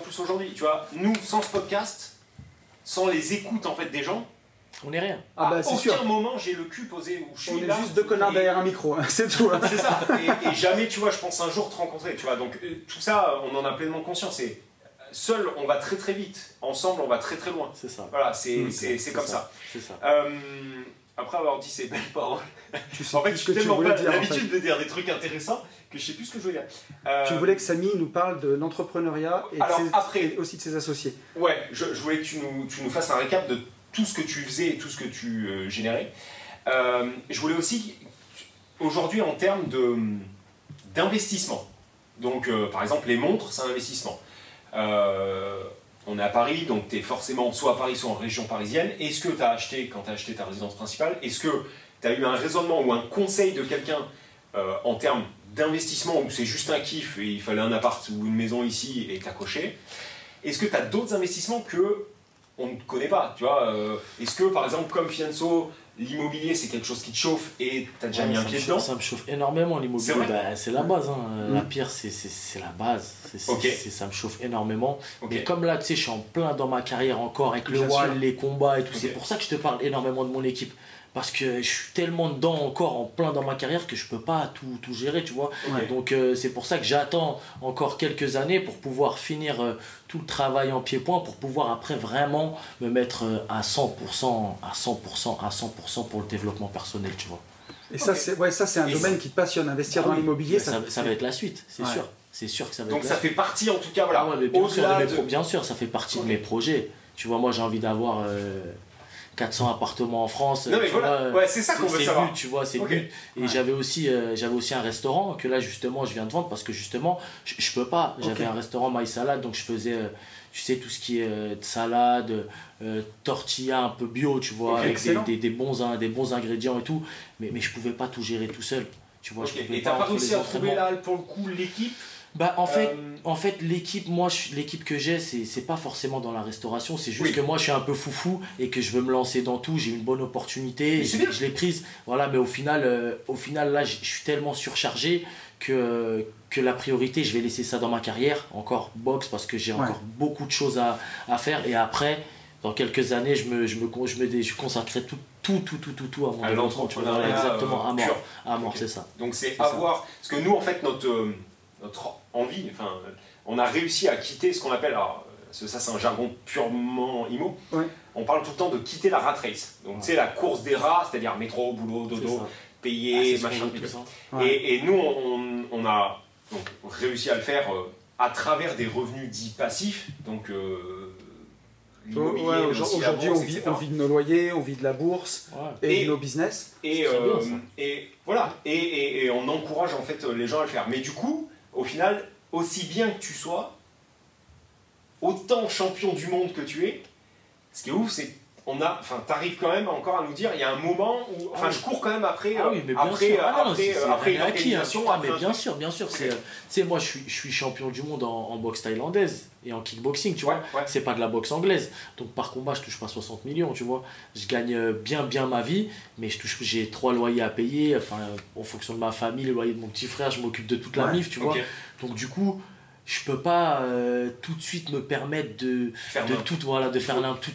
plus aujourd'hui, tu vois, nous sans ce podcast, sans les écoutes en fait des gens, on est rien. Ah bah, c'est sûr. À aucun moment j'ai le cul posé où je suis. On est juste deux connards derrière un micro, hein. C'est tout. Hein. C'est ça. Et jamais, tu vois, je pense un jour te rencontrer, tu vois. Donc tout ça, on en a pleinement conscience. Et seul, on va très très vite. Ensemble, on va très très loin. C'est ça. Voilà, c'est comme ça. C'est ça. Après avoir dit ces belles paroles, en fait, je n'ai tellement pas l'habitude de dire des trucs intéressants que je ne sais plus ce que je veux dire. Tu voulais que Sami nous parle de l'entrepreneuriat et aussi de ses associés. Ouais, je voulais que tu nous fasses un récap de tout ce que tu faisais et tout ce que tu générais. Je voulais aussi, aujourd'hui en termes d'investissement, donc par exemple les montres, c'est un investissement. On est à Paris, donc tu es forcément soit à Paris, soit en région parisienne. Est-ce que tu as acheté, quand tu as acheté ta résidence principale, est-ce que tu as eu un raisonnement ou un conseil de quelqu'un en termes d'investissement où c'est juste un kiff et il fallait un appart ou une maison ici et t'as coché? Est-ce que tu as d'autres investissements que on ne connaît pas, tu vois? Est-ce que par exemple comme Fianso, l'immobilier c'est quelque chose qui te chauffe et t'as déjà mis un pied dedans? Ça me chauffe énormément l'immobilier, c'est la base, hein. La pierre c'est la base, ça me chauffe énormément. Mais comme là tu sais je suis en plein dans ma carrière encore avec le wall, les combats et tout, c'est pour ça que je te parle énormément de mon équipe. Parce que je suis tellement dedans encore, en plein dans ma carrière, que je peux pas tout gérer, tu vois. Ouais. Donc c'est pour ça que j'attends encore quelques années pour pouvoir finir tout le travail en pied-point, pour pouvoir après vraiment me mettre à 100% pour le développement personnel, tu vois. Et ça, c'est un domaine qui te passionne, investir dans l'immobilier. Ça va être la suite, c'est sûr. C'est sûr que ça va être. Donc ça fait partie, en tout cas, voilà. Ouais, bien sûr, ça fait partie de mes projets. Tu vois, moi j'ai envie d'avoir 400 appartements en France. Non, mais voilà. Ouais, c'est ça qu'on veut savoir. Tu vois, c'est le but. Et j'avais aussi un restaurant que là justement je viens de vendre parce que justement je peux pas. J'avais un restaurant My Salad, donc je faisais tu sais tout ce qui est salade, tortilla un peu bio, tu vois, avec des bons ingrédients et tout. Mais je pouvais pas tout gérer tout seul. Tu vois, je pouvais pas. Et t'as pas réussi à trouver là pour le coup l'équipe? Bah, en fait l'équipe, moi l'équipe que j'ai, c'est pas forcément dans la restauration, c'est juste que moi je suis un peu foufou et que je veux me lancer dans tout. J'ai une bonne opportunité, je l'ai prise, voilà, mais au final là je suis tellement surchargé que la priorité, je vais laisser ça dans ma carrière, encore boxe, parce que j'ai encore beaucoup de choses à faire, et après dans quelques années je consacrerai tout à mon développement, tu vois, exactement, à mort, c'est ça. Donc c'est avoir, parce que nous en fait notre envie, enfin, on a réussi à quitter ce qu'on appelle, alors, ça c'est un jargon purement IMO, on parle tout le temps de quitter la rat race, donc tu sais la course des rats, c'est-à-dire métro, boulot, dodo, payer, machin, et nous on a donc réussi à le faire à travers des revenus dits passifs, donc l'immobilier, aujourd'hui on vit de nos loyers, on vit de la bourse et de nos business, et voilà, et on encourage en fait les gens à le faire, mais du coup au final, aussi bien que tu sois, autant champion du monde que tu es, ce qui est ouf, c'est qu'on a, enfin, t'arrives quand même encore à nous dire, il y a un moment où, enfin, je cours quand même après, après une organisation, mais bien sûr, c'est, tu sais, moi, je suis champion du monde en boxe thaïlandaise et en kickboxing, tu vois, c'est pas de la boxe anglaise, donc par combat, je touche pas 60 millions, tu vois, je gagne bien ma vie, mais j'ai 3 loyers à payer, enfin, en fonction de ma famille, le loyer de mon petit frère, je m'occupe de toute la mif, tu vois, donc du coup, je peux pas tout de suite me permettre de tout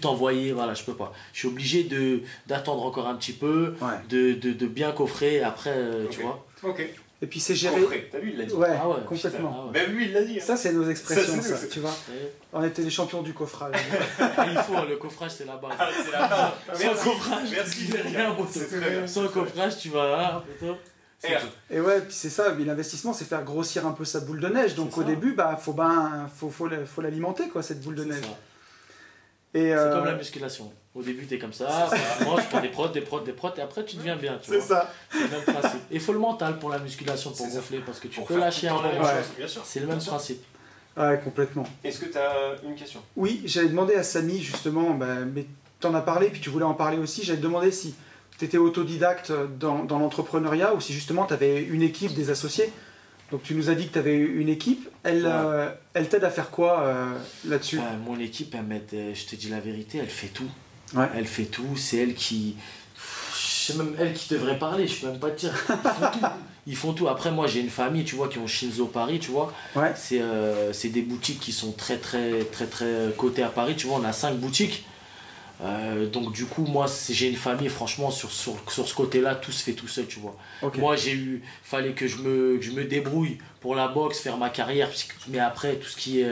envoyer, voilà, je peux pas. Je suis obligé d'attendre encore un petit peu, de bien coffrer après, tu vois. Et puis c'est géré. Coffrer, t'as vu, il l'a dit. Ouais, ah ouais, complètement. Même lui, il l'a dit. Hein. Ça, c'est nos expressions, ça, tu vois. On était les champions du coffrage. Il faut, le coffrage, c'est la base. Ah, c'est la base. Sans coffrage, sans coffrage, tu vas... Et ouais, puis c'est ça, l'investissement, c'est faire grossir un peu sa boule de neige. Donc au début, bah, faut l'alimenter, quoi, cette boule de neige. C'est comme la musculation. Au début, t'es comme ça, tu prends des prods, et après, tu deviens bien. C'est ça. C'est le même principe. Et il faut le mental pour la musculation, pour gonfler, parce que tu peux lâcher un moment. C'est le même principe. Ouais, complètement. Est-ce que t'as une question? Oui, j'avais demandé à Sami, justement, mais t'en as parlé, puis tu voulais en parler aussi. J'avais demandé si tu étais autodidacte dans l'entrepreneuriat ou si justement tu avais une équipe, des associés. Donc tu nous as dit que tu avais une équipe. Elle t'aide à faire quoi là-dessus? Mon équipe, elle m'aide, je te dis la vérité, elle fait tout. Ouais. Elle fait tout, c'est elle qui... C'est même elle qui devrait parler, je peux même pas te dire. Ils font tout. Après, moi, j'ai une famille, tu vois, qui ont Chino Paris, tu vois. Ouais. C'est des boutiques qui sont très, très, très, très cotées à Paris. Tu vois, on a 5 boutiques. Donc du coup moi j'ai une famille, franchement sur ce côté là tout se fait tout seul, tu vois. Moi fallait que je me débrouille pour la boxe, faire ma carrière, mais après tout ce qui est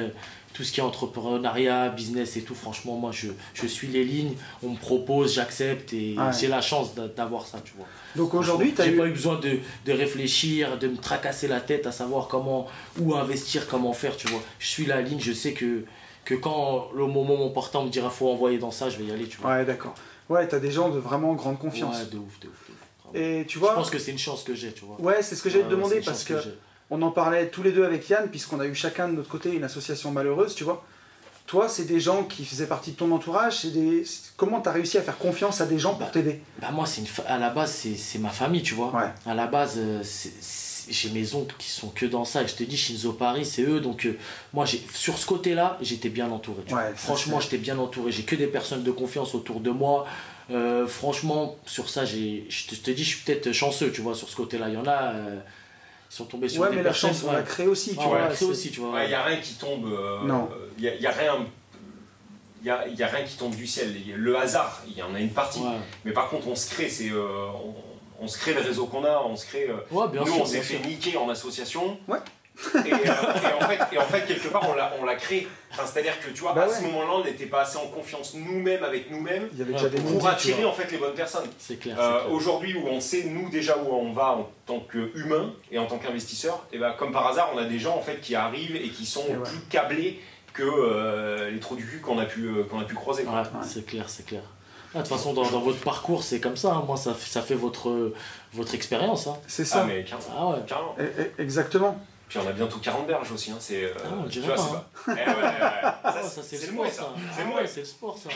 entrepreneuriat, business et tout, franchement moi je suis les lignes, on me propose, j'accepte et j'ai la chance d'avoir ça, tu vois. Donc aujourd'hui j'ai pas eu besoin de réfléchir, de me tracasser la tête à savoir comment investir, comment faire, tu vois. Je suis la ligne, je sais que que quand le moment m'emportant me dira faut envoyer dans ça, je vais y aller, tu vois. Ouais, d'accord. Ouais, t'as des gens de vraiment grande confiance. Ouais, de ouf, de ouf. De ouf. Et tu vois, je pense que c'est une chance que j'ai, tu vois. Ouais, c'est ce que j'allais te demander parce que on en parlait tous les deux avec Yann, puisqu'on a eu chacun de notre côté une association malheureuse, tu vois. Toi, c'est des gens qui faisaient partie de ton entourage. Comment tu as réussi à faire confiance à des gens pour t'aider? Moi, à la base, c'est ma famille, tu vois. Ouais. À la base, j'ai mes oncles qui sont que dans ça. Et je te dis, Chino Paris, c'est eux. Donc, moi, sur ce côté-là, j'étais bien entouré. Tu vois. Franchement, j'étais bien entouré. J'ai que des personnes de confiance autour de moi. Franchement, sur ça, je te dis, je suis peut-être chanceux, tu vois, sur ce côté-là. Il y en a... Ils sont tombés sur des personnes. Ouais, mais la chance, on l'a créée aussi, tu vois. On l'a créée aussi, tu vois. Ouais, il n'y a rien qui tombe... non. Il n'y a rien qui tombe du ciel. Le hasard, il y en a une partie. Ouais. Mais par contre, on se crée, on se crée le réseau qu'on a, on se crée... Ouais, bien sûr, on s'est fait niquer en association. Ouais. Et en fait, quelque part, on l'a créé. Enfin, c'est-à-dire que, tu vois, à ce moment-là, on n'était pas assez en confiance nous-mêmes avec nous-mêmes pour attirer en fait les bonnes personnes. C'est clair. Aujourd'hui, où on sait nous déjà où on va en tant qu'humain et en tant qu'investisseur, et ben comme par hasard, on a des gens en fait qui arrivent et qui sont plus câblés que les trous du cul qu'on a pu croiser. Ouais, c'est clair, c'est clair. De toute façon, dans votre parcours, c'est comme ça. Hein. Moi, ça fait votre expérience. Hein. C'est ça. Ah, mais carrément. Ah, ouais. Exactement. Puis on a bientôt 40 berges aussi, hein. C'est... on dirait tu vois, pas, hein. C'est pas... Ça, c'est le mot, ça. C'est moi, c'est le sport, ça.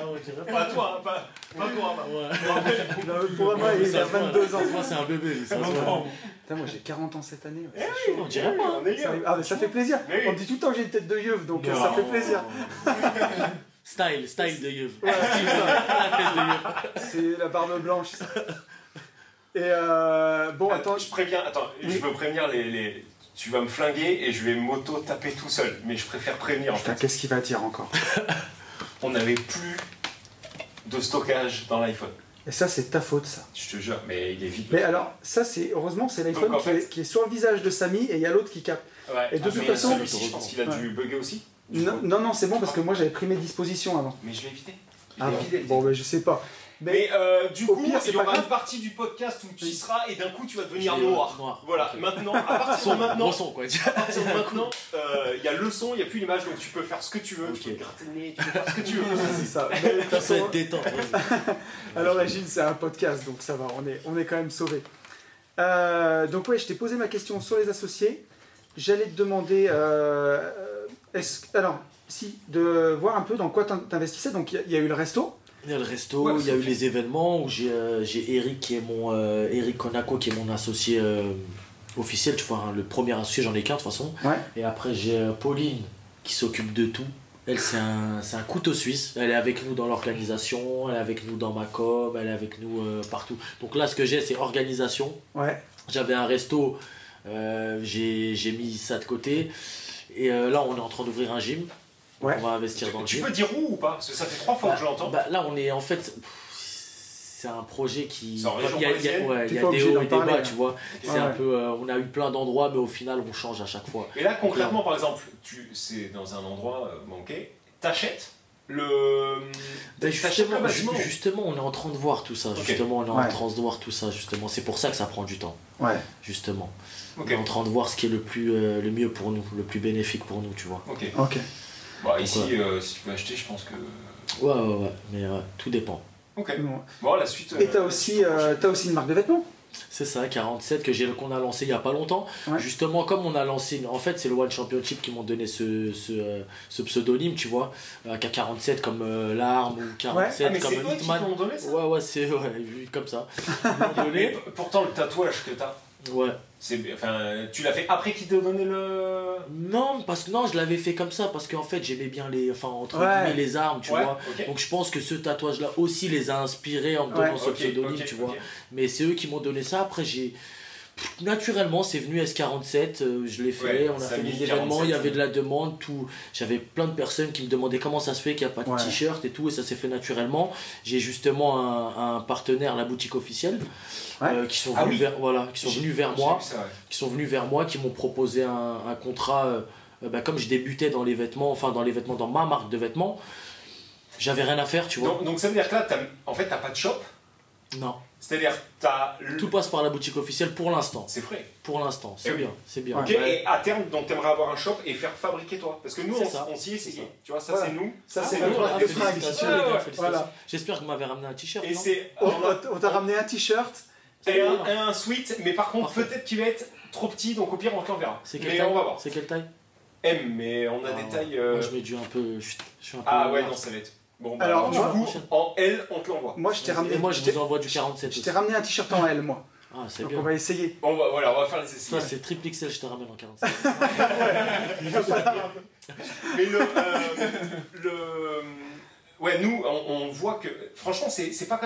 On dirait pas. Pas toi, hein, pas Bourama. Le Bourama, il a 22 ans. Moi, c'est un bébé. Putain, moi, j'ai 40 ans cette année. Ouais. C'est chaud, on dirait pas. Hein. Ça fait plaisir. Oui. On dit tout le temps que j'ai une tête de yeuf, donc ça fait plaisir. Style de yeuf. Ouais, c'est la barbe blanche, ça. Et bon, attends, je veux prévenir les... Tu vas me flinguer et je vais m'auto-taper tout seul, mais je préfère prévenir en fait. Qu'est-ce qu'il va dire encore? On n'avait plus de stockage dans l'iPhone. Et ça, c'est ta faute, ça. Je te jure, mais il est vide. Mais alors, ça, c'est heureusement, c'est l'iPhone qui est sur le visage de Samy et il y a l'autre qui capte. Ouais. Et de toute façon, je pense qu'il a dû bugger aussi. Non, c'est bon parce que moi, j'avais pris mes dispositions avant. Mais je l'ai évité. Bon, mais je sais pas. Mais du coup, il y aura une partie du podcast où tu seras et d'un coup tu vas devenir noir. Voilà, maintenant, à partir de maintenant, il y a le son, il n'y a plus l'image, donc tu peux faire ce que tu veux, tu peux gratter le nez, tu peux faire ce que tu veux. C'est ça, ça va être détente. Alors Rachid, c'est un podcast, donc ça va, on est quand même sauvés. Donc ouais, je t'ai posé ma question sur les associés. J'allais te demander, de voir un peu dans quoi t'investissais. Donc il y a eu le resto. Il y a le resto, ouais, il y a eu les événements où j'ai Eric qui est Eric Konako qui est mon associé officiel, tu vois, hein, le premier associé, j'en ai qu'un de toute façon. Ouais. Et après j'ai Pauline qui s'occupe de tout. Elle c'est un couteau suisse, elle est avec nous dans l'organisation, elle est avec nous dans ma com, elle est avec nous partout. Donc là ce que j'ai c'est organisation. Ouais. J'avais un resto, j'ai mis ça de côté et là on est en train d'ouvrir un gym. Ouais. On va investir dans le gym. Tu peux dire où ou pas? Parce que ça fait 3 fois que je l'entends. Là, on est en fait. C'est un projet qui. Il y a des hauts et des bas, hein. Tu vois. C'est un peu. On a eu plein d'endroits, mais au final, on change à chaque fois. Et là, concrètement, par exemple, c'est dans un endroit manqué. T'achètes le. T'achètes le bâtiment. Justement, on est en train de voir tout ça. Okay. Justement, on est en train de voir tout ça. Justement, c'est pour ça que ça prend du temps. Ouais. Justement. Okay. On est en train de voir ce qui est le mieux pour nous, le plus bénéfique pour nous, tu vois. Ok. Bah, ici, si tu veux acheter, je pense que. Ouais, mais tout dépend. Ok, bon, la suite. Et t'as aussi une marque de vêtements? C'est ça, 47, qu'on a lancé il n'y a pas longtemps. Ouais. Justement, comme on a lancé. En fait, c'est le One Championship qui m'ont donné ce pseudonyme, tu vois. K47 comme l'arme ou 47 comme Hitman. C'est eux qui t'ont donné ça? Ouais, c'est eux, comme ça. Mais, pourtant, le tatouage que t'as. Ouais. Tu l'as fait après qu'ils t'ont donné le. Non, parce que je l'avais fait comme ça parce qu'en fait j'aimais bien les armes, tu vois. Okay. Donc je pense que ce tatouage là aussi les a inspirés en me donnant ce pseudonyme, tu vois. Mais c'est eux qui m'ont donné ça. Après naturellement c'est venu S47, je l'ai fait, on a fait des événements, il y avait de la demande, tout. J'avais plein de personnes qui me demandaient comment ça se fait qu'il n'y a pas de t-shirt et tout, et ça s'est fait naturellement. J'ai justement un partenaire, la boutique officielle, qui sont venus vers moi, qui m'ont proposé un contrat, comme je débutais dans les vêtements, dans ma marque de vêtements, j'avais rien à faire, tu vois. Donc ça veut dire que là, en fait, t'as pas de shop ? Non. C'est-à-dire, t'as le... Tout passe par la boutique officielle pour l'instant. C'est vrai. Pour l'instant, c'est bien, c'est bien. Ok, ouais. Et à terme, donc t'aimerais avoir un shop et faire fabriquer toi. Parce que nous, on s'y essayait. Tu vois, ça c'est nous. Ça c'est nous. J'espère que vous m'avez ramené un t-shirt. Et c'est... On t'a ramené un t-shirt. Et un sweat, mais par contre, peut-être qu'il va être trop petit, donc au pire, on te l'enverra. Mais on va voir. C'est quelle taille ? M, mais on a des tailles... Moi, je mets du un peu... Ah ouais, non, ça va être... Bon, bah, alors, du coup, en L, on te l'envoie. Moi, je t'ai ramené. Et moi, je vous envoie du 47. Je t'ai ramené un t-shirt en L, moi. Ah, c'est bien. Donc, on va essayer. Bon, bah, voilà, on va faire les essais. Toi, c'est triple XL, je te ramène en 47. Mais ouais, nous, on voit que. Franchement, c'est pas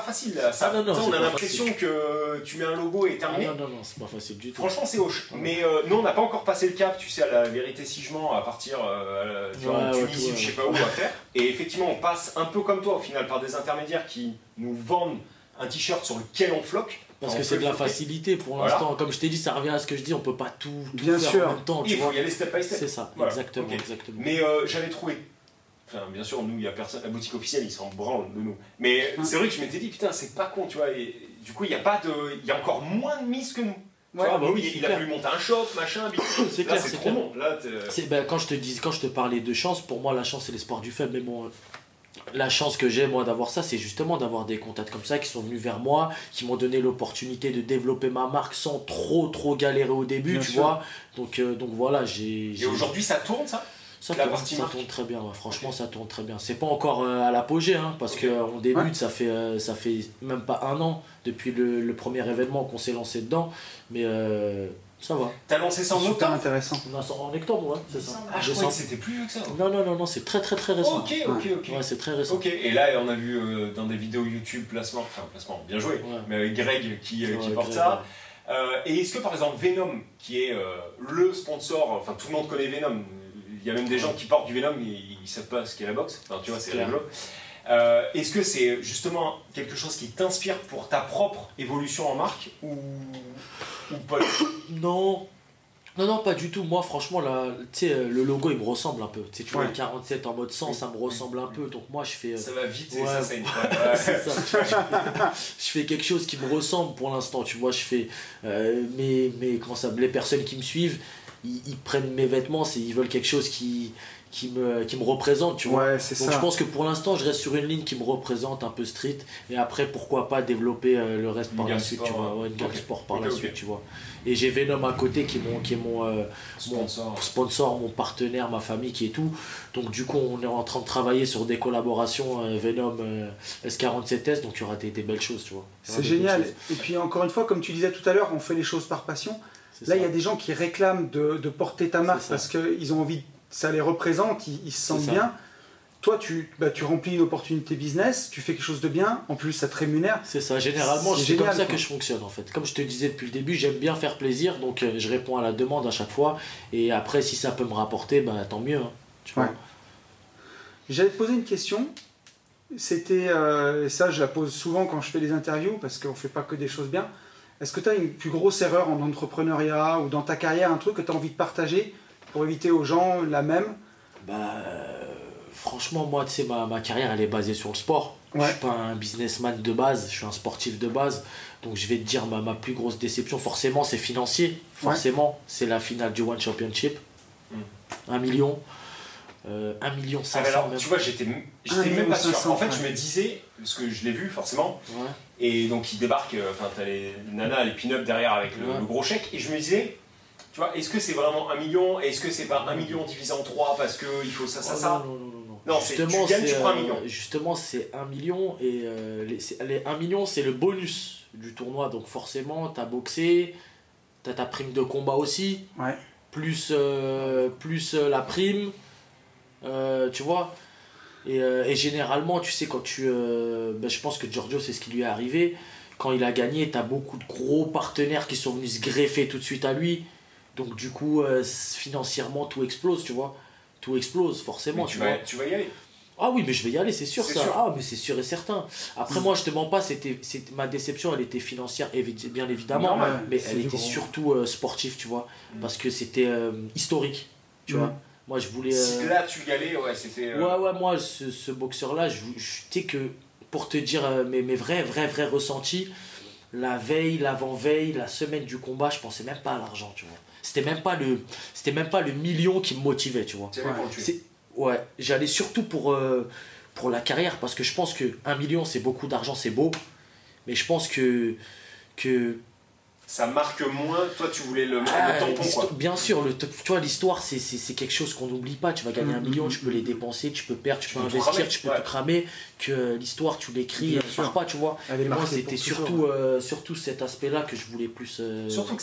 facile. Ça, non, on a l'impression que tu mets un logo et terminé. Non, non, non, c'est pas facile du tout. Franchement, c'est hoche. Mais nous, on n'a pas encore passé le cap, tu sais, à la vérité, si je mens, à partir en Tunisie ou je sais pas où à faire. Et effectivement, on passe un peu comme toi au final par des intermédiaires qui nous vendent un t-shirt sur lequel on floque. Parce que c'est de la facilité pour l'instant. Voilà. Comme je t'ai dit, ça revient à ce que je dis, on peut pas tout bien faire en même temps. Il faut y aller step by step. C'est ça, voilà. Exactement, okay. Exactement. Mais j'avais trouvé. Enfin, bien sûr, nous, il n'y a personne. La boutique officielle, ils s'en branlent de nous. Mais c'est vrai que je m'étais dit, putain, c'est pas con, tu vois. Et du coup, il y a pas de, il y a encore moins de mise que nous. Ouais, vois, bah oui, il a voulu monter un shop, machin. C'est clair, c'est trop bon. Là, ben, quand je te parlais de chance, pour moi, la chance, c'est l'espoir du faible. Mais bon, la chance que j'ai, moi, d'avoir ça, c'est justement d'avoir des contacts comme ça qui sont venus vers moi, qui m'ont donné l'opportunité de développer ma marque sans trop galérer au début, bien tu sûr. Vois. Donc voilà, j'ai. Et aujourd'hui, ça tourne, ça. Ça tourne très bien, ouais. Franchement, okay. Ça tourne très bien. C'est pas encore à l'apogée, hein, parce okay. qu'on débute, ouais. ça fait même pas un an depuis le premier événement qu'on s'est lancé dedans, mais ça va. T'as lancé ça en octobre ? Super intéressant. En octobre, ouais, c'est ça. Ah, je croyais que c'était plus vieux que ça. Non, c'est très récent. Ok. Ouais, c'est très récent. Ok, et là, on a vu dans des vidéos YouTube, placement, bien joué, ouais. Mais Greg qui porte Greg, ça. Ouais. Et est-ce que, par exemple, Venom, qui est le sponsor, enfin, tout le monde connaît Venom. Il y a même des gens qui portent du Venom, ils ne savent pas ce qu'est la boxe. Enfin, tu vois, c'est rigolo. Est-ce que c'est justement quelque chose qui t'inspire pour ta propre évolution en marque ou pas? Non, pas du tout. Moi, franchement, le logo, il me ressemble un peu. Tu vois, le 47 en mode 100, ça me ressemble un peu. Donc moi, je fais... Ça va vite, ouais, et ça une je fais quelque chose qui me ressemble pour l'instant. Tu vois, je fais... les personnes qui me suivent, ils prennent mes vêtements, ils veulent quelque chose qui me représente, tu vois. Ouais, c'est ça. Donc je pense que pour l'instant, je reste sur une ligne qui me représente un peu street, et après pourquoi pas développer le reste par la suite, tu vois. Une gamme sport par la suite, tu vois. Et j'ai Venom à côté qui est mon sponsor, mon partenaire, ma famille qui est tout. Donc du coup, on est en train de travailler sur des collaborations Venom S47S, donc il y aura des belles choses, tu vois. C'est génial. Et puis encore une fois, comme tu disais tout à l'heure, on fait les choses par passion. Là, il y a des gens qui réclament de porter ta marque parce qu'ils ont envie, ça les représente, ils se sentent bien. Toi, tu remplis une opportunité business, tu fais quelque chose de bien, en plus ça te rémunère. C'est ça, généralement, c'est comme ça que je fonctionne en fait. Comme je te disais depuis le début, j'aime bien faire plaisir, donc je réponds à la demande à chaque fois. Et après, si ça peut me rapporter, tant mieux. Hein, tu vois. Ouais. J'allais te poser une question. C'était, ça je la pose souvent quand je fais des interviews parce qu'on ne fait pas que des choses bien. Est-ce que tu as une plus grosse erreur en entrepreneuriat ou dans ta carrière, un truc que tu as envie de partager pour éviter aux gens la même ? Franchement, moi, tu sais, ma carrière, elle est basée sur le sport. Ouais. Je ne suis pas un businessman de base, je suis un sportif de base. Donc, je vais te dire, ma plus grosse déception, forcément, c'est financier. Forcément, c'est la finale du One Championship. 1 million. 1,5 million. Alors, même. Tu vois, j'étais même pas sûr. En fait, je me disais, parce que je l'ai vu forcément, et donc il débarque, t'as les nanas, les pin-up derrière avec le gros chèque, et je me disais, tu vois, est-ce que c'est vraiment 1 million ? Est-ce que c'est pas 1 million divisé en 3 parce qu'il faut ça ? Non, justement, tu prends 1 million. Justement, c'est 1 million, et les 1 million, c'est le bonus du tournoi, donc forcément, t'as boxé, t'as ta prime de combat aussi, plus la prime. Tu vois, et généralement, tu sais, quand je pense que Giorgio, c'est ce qui lui est arrivé. Quand il a gagné, t'as beaucoup de gros partenaires qui sont venus se greffer tout de suite à lui. Donc du coup, financièrement, tout explose, tu vois. Tout explose, forcément. Tu vas y aller. Ah oui, mais je vais y aller, c'est sûr, ça. Sûr. Ah, mais c'est sûr et certain. Après, moi, je te mens pas, ma déception, elle était financière, bien évidemment, mais elle était surtout sportive, tu vois, parce que c'était historique, tu vois. Moi, je voulais. Si là, tu y allais, ouais, c'était. Ouais, moi, ce boxeur-là, je sais que pour te dire mes vrais ressentis, la veille, l'avant-veille, la semaine du combat, je pensais même pas à l'argent, tu vois. C'était même pas le million qui me motivait, tu vois. Ouais, j'allais surtout pour la carrière, parce que je pense que 1 million c'est beaucoup d'argent, c'est beau, mais je pense que ça marque moins. Toi tu voulais le tampon, quoi. Bien sûr, tu vois, l'histoire c'est quelque chose qu'on n'oublie pas. Tu vas gagner 1 million, tu peux les dépenser, tu peux perdre, tu peux investir, cramer, tu peux tout cramer, que l'histoire tu l'écris, elle part pas, tu vois. Et moi c'était surtout cet aspect là que je voulais plus surtout que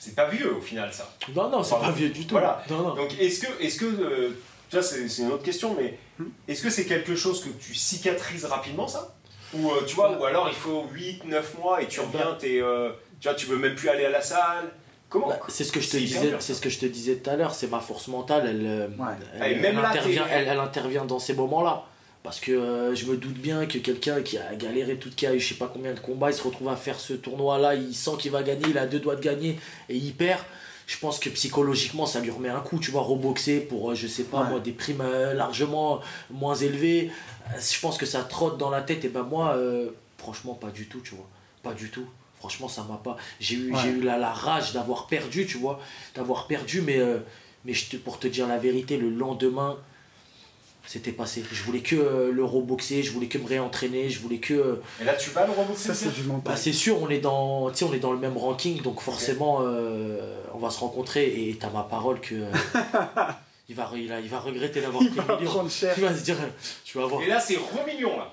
c'est pas vieux au final, ça. Non, c'est pas vieux du tout. Voilà. Non. Donc est-ce que ça c'est une autre question, mais est-ce que c'est quelque chose que tu cicatrises rapidement, ça? Ou tu vois, ou alors il faut 8-9 mois et tu reviens, tu vois, tu veux même plus aller à la salle. Comment? Bah, c'est ce que je te disais tout à l'heure, c'est ma force mentale, elle intervient dans ces moments-là. Parce que je me doute bien que quelqu'un qui a galéré qui a eu je sais pas combien de combats, il se retrouve à faire ce tournoi-là, il sent qu'il va gagner, il a 2 doigts de gagner et il perd. Je pense que psychologiquement, ça lui remet un coup, tu vois, reboxer pour, je sais pas, moi, des primes largement moins élevées. Je pense que ça trotte dans la tête. Et ben moi, franchement, pas du tout, tu vois. Pas du tout. Franchement, ça m'a pas... J'ai eu la rage d'avoir perdu, tu vois. Mais pour te dire la vérité, le lendemain, c'était passé. Je voulais que le reboxer, je voulais que me réentraîner, je voulais que... Et là, tu vas le reboxer? Ça, c'est du mental. Bah, c'est sûr, on est dans le même ranking, donc forcément, on va se rencontrer. Et t'as ma parole que... il va regretter d'avoir pris le million. Il va se dire, tu vas voir. Et là, c'est remillion, là.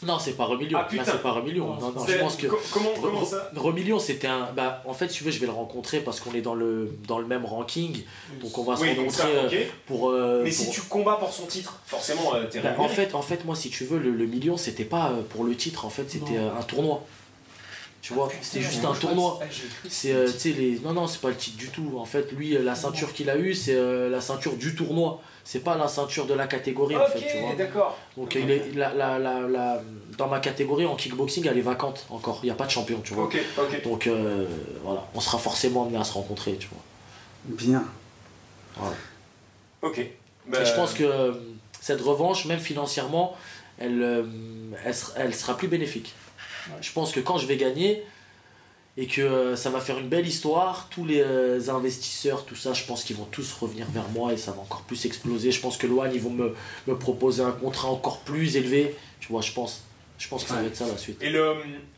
Non, c'est pas remillion. Ah, là, c'est pas remillion. Non, je pense que... Comment ça? Remillion, c'était un... Bah, en fait, si tu veux, je vais le rencontrer parce qu'on est dans le même ranking. Donc, on va se rencontrer pour... Mais si tu combats pour son titre, forcément, t'es rémunéré. En fait, moi, si tu veux, le million, c'était pas pour le titre. En fait, c'était un tournoi. Tu vois, c'est juste un tournoi. Non, c'est pas le titre du tout. En fait, lui, la ceinture qu'il a eue, c'est la ceinture du tournoi. C'est pas la ceinture de la catégorie, en fait, tu vois. D'accord. Donc dans ma catégorie en kickboxing, elle est vacante encore, il n'y a pas de champion, tu vois. OK. Donc voilà, on sera forcément amené à se rencontrer, tu vois. Bien. Voilà. OK. Bah... Et je pense que cette revanche, même financièrement, elle sera plus bénéfique. Je pense que quand je vais gagner et que ça va faire une belle histoire, tous les investisseurs, tout ça, je pense qu'ils vont tous revenir vers moi et ça va encore plus exploser. Je pense que l'OAN, ils vont me proposer un contrat encore plus élevé. Tu vois, je pense que ça va être ça la suite. Et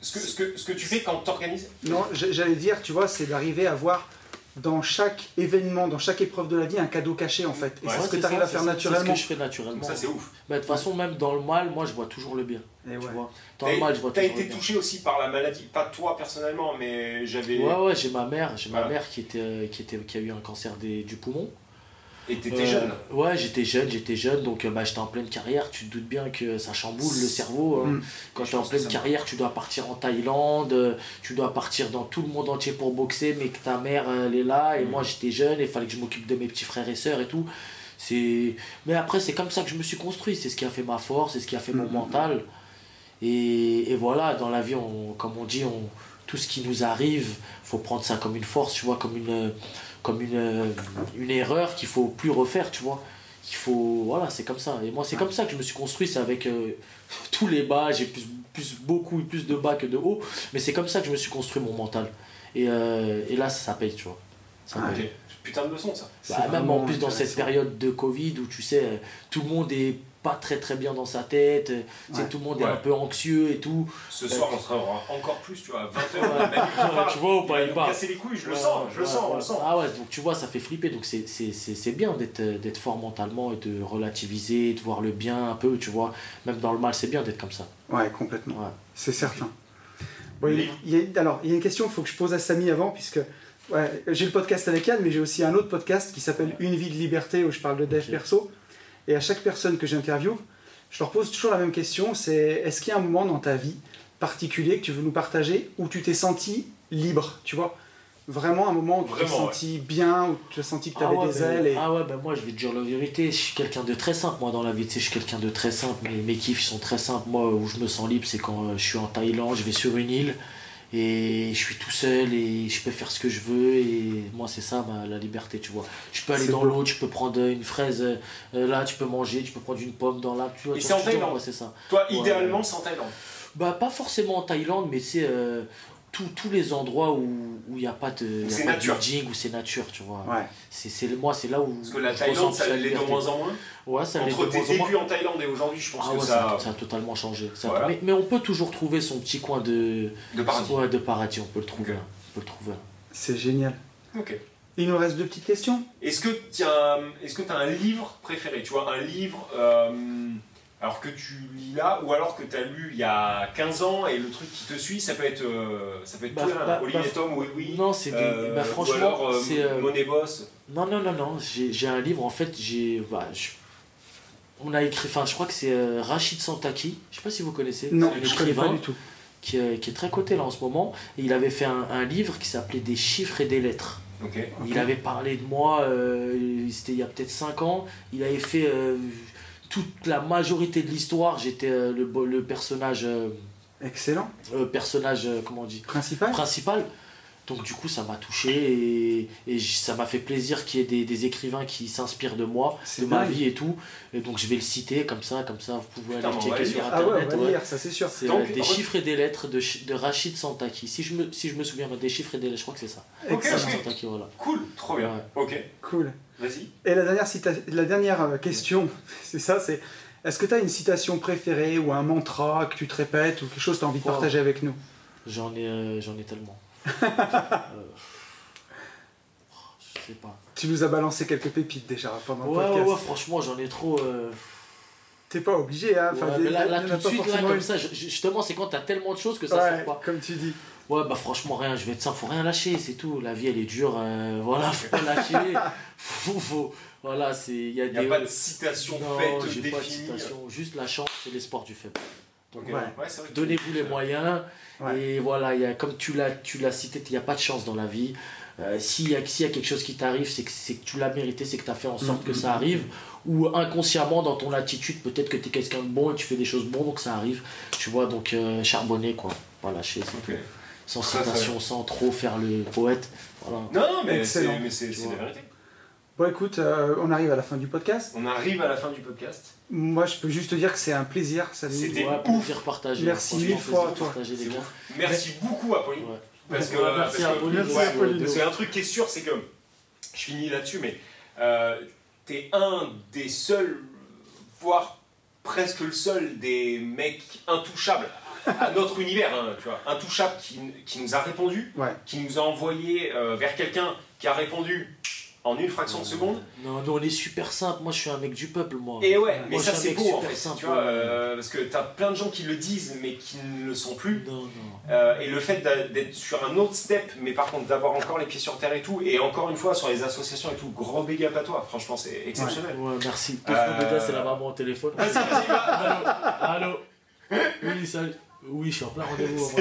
ce que tu fais quand tu organises ? Non, j'allais dire, tu vois, c'est d'arriver à voir dans chaque événement, dans chaque épreuve de la vie, un cadeau caché, en fait. Et c'est ce que tu arrives à faire naturellement. C'est ce que je fais naturellement. Ça, c'est ouf. Mais de toute façon, même dans le mal, moi, je vois toujours le bien. T'as été touché aussi par la maladie, pas toi personnellement, mais j'avais... Ouais, j'ai ma mère qui a eu un cancer du poumon. Et t'étais jeune? Ouais, j'étais jeune, donc j'étais en pleine carrière, tu te doutes bien que ça chamboule le cerveau. Hein. Quand t'es en pleine carrière, tu dois partir en Thaïlande, tu dois partir dans tout le monde entier pour boxer, mais que ta mère, elle est là, et moi j'étais jeune, et fallait que je m'occupe de mes petits frères et sœurs et tout. Mais après, c'est comme ça que je me suis construit, c'est ce qui a fait ma force, c'est ce qui a fait mon mental. Et voilà, dans la vie, comme on dit, tout ce qui nous arrive, faut prendre ça comme une force, tu vois, comme une erreur qu'il faut plus refaire, tu vois. Voilà, c'est comme ça. Et moi, c'est comme ça que je me suis construit, c'est avec tous les bas, j'ai beaucoup plus de bas que de haut, mais c'est comme ça que je me suis construit mon mental. Et là, ça paye, tu vois. Ça paye. Putain de leçon, ça. Bah, même en plus dans cette période de Covid où, tu sais, tout le monde est pas très bien dans sa tête, tu sais, tout le monde est un peu anxieux et tout. Ce soir, on sera encore plus, tu vois, à 20h, tu vois, ou pas, il va casser les couilles, je le sens. Ah ouais, donc tu vois, ça fait flipper, donc c'est bien d'être fort mentalement et de relativiser, de voir le bien un peu, tu vois, même dans le mal, c'est bien d'être comme ça. Ouais, complètement, c'est certain. Bon, il y a une question qu'il faut que je pose à Sami avant, puisque... Ouais, j'ai le podcast avec Yann, mais j'ai aussi un autre podcast qui s'appelle Une vie de liberté, où je parle de dev perso. Et à chaque personne que j'interviewe, je leur pose toujours la même question, c'est: est-ce qu'il y a un moment dans ta vie particulier que tu veux nous partager où tu t'es senti libre, tu vois? Vraiment un moment où tu t'es senti bien, où tu as senti que tu avais des ailes et... Ah ouais, ben moi je vais te dire la vérité, je suis quelqu'un de très simple, moi, dans la vie, tu sais, je suis quelqu'un de très simple, mes kiffs sont très simples. Moi, où je me sens libre, c'est quand je suis en Thaïlande, je vais sur une île et je suis tout seul et je peux faire ce que je veux, et moi c'est ça la liberté, tu vois. Je peux aller dans l'eau, tu peux prendre une fraise là, tu peux manger, tu peux prendre une pomme dans là, tu vois. Et c'est en Thaïlande, ouais, c'est ça. Toi, idéalement, ouais, c'est en Thaïlande. Bah pas forcément en Thaïlande, mais c'est tous les endroits où il n'y a pas de building, où c'est nature, tu vois. Ouais. Moi, c'est là où. Parce que la Thaïlande, ça l'est de moins en moins. Ouais, ça l'est de moins en moins. Entre tes débuts en Thaïlande et aujourd'hui, je pense que ça a totalement changé. Voilà. Mais on peut toujours trouver son petit coin de paradis. Ouais, de paradis, on peut le trouver. Okay. On peut le trouver. C'est génial. Ok. Il nous reste deux petites questions. Est-ce que tu as un livre préféré? Tu vois, un livre. Alors que tu lis là, ou alors que tu as lu il y a 15 ans et le truc qui te suit, ça peut être Pauline et Tom, oui. Non, c'est franchement. Ou alors Money Boss. Non. J'ai un livre, en fait, on a écrit, enfin, je crois que c'est Rachid Santaki, je sais pas si vous connaissez. Non, je connais pas du tout. Qui est très coté là en ce moment. Et il avait fait un livre qui s'appelait Des chiffres et des lettres. Okay. Il avait parlé de moi, c'était il y a peut-être 5 ans. Il avait fait. Toute la majorité de l'histoire, j'étais le personnage. Excellent. Personnage, comment on dit ? Principal. Donc, du coup, ça m'a touché et ça m'a fait plaisir qu'il y ait des écrivains qui s'inspirent de moi, de ma vie et tout. Et donc, je vais le citer comme ça, vous pouvez aller checker sur internet. Ah ouais, on va lire, ça c'est sûr. C'est Des chiffres et des lettres de Rachid Santaki. Si je me souviens, Des chiffres et des lettres, je crois que c'est ça. Excellent. Rachid Santaki, voilà. Cool, trop bien. Ouais. Ok. Cool. Vas-y. Et la dernière question, c'est ça, c'est est-ce que tu as une citation préférée ou un mantra que tu te répètes ou quelque chose que tu as envie de partager avec nous ? J'en ai tellement. Je sais pas. Tu nous as balancé quelques pépites déjà pendant le podcast. Ouais, franchement, j'en ai trop. T'es pas obligé, hein. Ouais, mais là tout de suite, là, comme ça, justement, c'est quand t'as tellement de choses que ça sort pas. Comme tu dis. Ouais, bah franchement, rien, je vais être ça, faut rien lâcher, c'est tout. La vie, elle est dure, voilà, faut pas lâcher. Voilà, il n'y a pas de citation faite, définie. Juste la chance, c'est les sports du faible. Donc, donnez-vous les moyens. Ouais. Et voilà, comme tu l'as cité, il n'y a pas de chance dans la vie. S'il y a quelque chose qui t'arrive, c'est que tu l'as mérité, c'est que tu as fait en sorte que ça arrive. Ou inconsciemment, dans ton attitude, peut-être que tu es quelqu'un de bon et tu fais des choses bonnes, donc ça arrive. Tu vois, donc charbonner, quoi. Pas lâcher, c'est tout. Sans citation, sans trop faire le poète. Voilà. Non, mais c'est la vérité. Bon, écoute, on arrive à la fin du podcast. Moi, je peux juste te dire que c'est un plaisir. C'était plaisir partagé. Merci mille fois à toi. Merci beaucoup à Pauline. Ouais. Parce qu'il y a un truc qui est sûr, c'est que je finis là-dessus, mais t'es un des seuls, voire presque le seul des mecs intouchables à notre univers, hein, tu vois, intouchables qui nous a répondu, qui nous a envoyé vers quelqu'un qui a répondu. En une fraction de seconde. Non, on est super simple. Moi, je suis un mec du peuple, moi. Et ouais, mais moi, ça, c'est beau, en fait. Simple, tu vois, parce que t'as plein de gens qui le disent, mais qui ne le sont plus. Non. Et le fait d'être sur un autre step, mais par contre, d'avoir encore les pieds sur terre et tout, et encore une fois, sur les associations et tout, grand big up à toi. Franchement, c'est exceptionnel. Ouais, merci. Parce que c'est la maman au téléphone. Allô. Oui, salut. Oui, je suis en plein rendez-vous.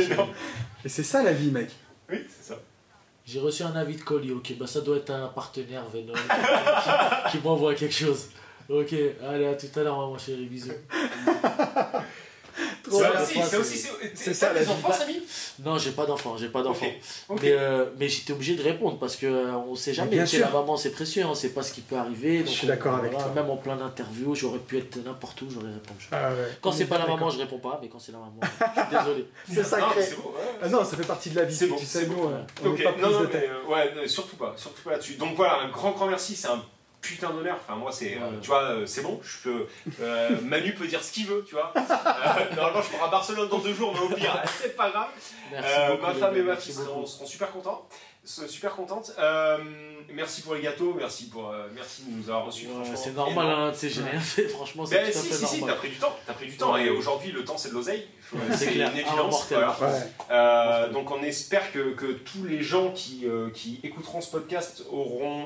Et c'est ça, la vie, mec. Oui, c'est ça. J'ai reçu un avis de colis, ok, bah ça doit être un partenaire Venom qui m'envoie quelque chose. Ok, allez, à tout à l'heure, mon chéri, bisous. C'est ça, les enfants, Sami ? Non, j'ai pas d'enfants. Okay. Mais j'étais obligé de répondre parce qu'on ne sait jamais. La maman, c'est précieux, on ne sait pas ce qui peut arriver. Donc je suis d'accord avec toi. Même en plein d'interviews, j'aurais pu être n'importe où, j'aurais répondu. Ah ouais. Quand c'est pas la maman, je réponds pas, mais quand c'est la maman, je suis désolé. C'est sacré. Non, ça fait partie de la vie. C'est bon, c'est bon. Ouais, surtout pas là-dessus. Donc voilà, un grand merci, c'est un putain d'honneur, enfin moi c'est, tu vois, c'est bon, je peux, Manu peut dire ce qu'il veut, tu vois, normalement je pars à Barcelone dans 2 jours, mais au pire, c'est pas grave, ma femme et ma fille seront super contentes, merci pour les gâteaux, merci de nous avoir reçus, c'est normal, hein, j'ai rien fait, franchement, c'est tout à fait normal. T'as pris du temps, et aujourd'hui le temps c'est de l'oseille, c'est une évidence, donc on espère que tous les gens qui écouteront ce podcast auront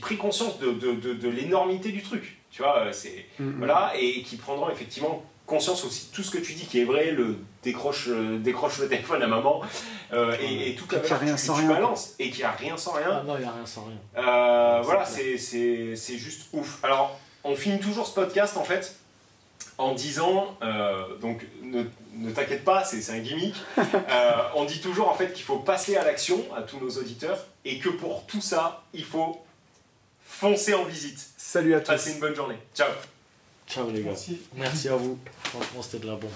pris conscience de l'énormité du truc, tu vois, c'est voilà, et qui prendront effectivement conscience aussi de tout ce que tu dis qui est vrai, le décroche le téléphone à maman, et toute la valeur que tu balances, et qu'il n'y a rien sans rien. Ah non, il n'y a rien sans rien. Voilà, c'est juste ouf. Alors, on finit toujours ce podcast en fait en disant, donc ne t'inquiète pas, c'est un gimmick, on dit toujours en fait qu'il faut passer à l'action à tous nos auditeurs et que pour tout ça, il faut foncer en visite. Salut à tous. Passez une bonne journée. Ciao. Ciao les gars. Merci à vous. Franchement, c'était de la bombe.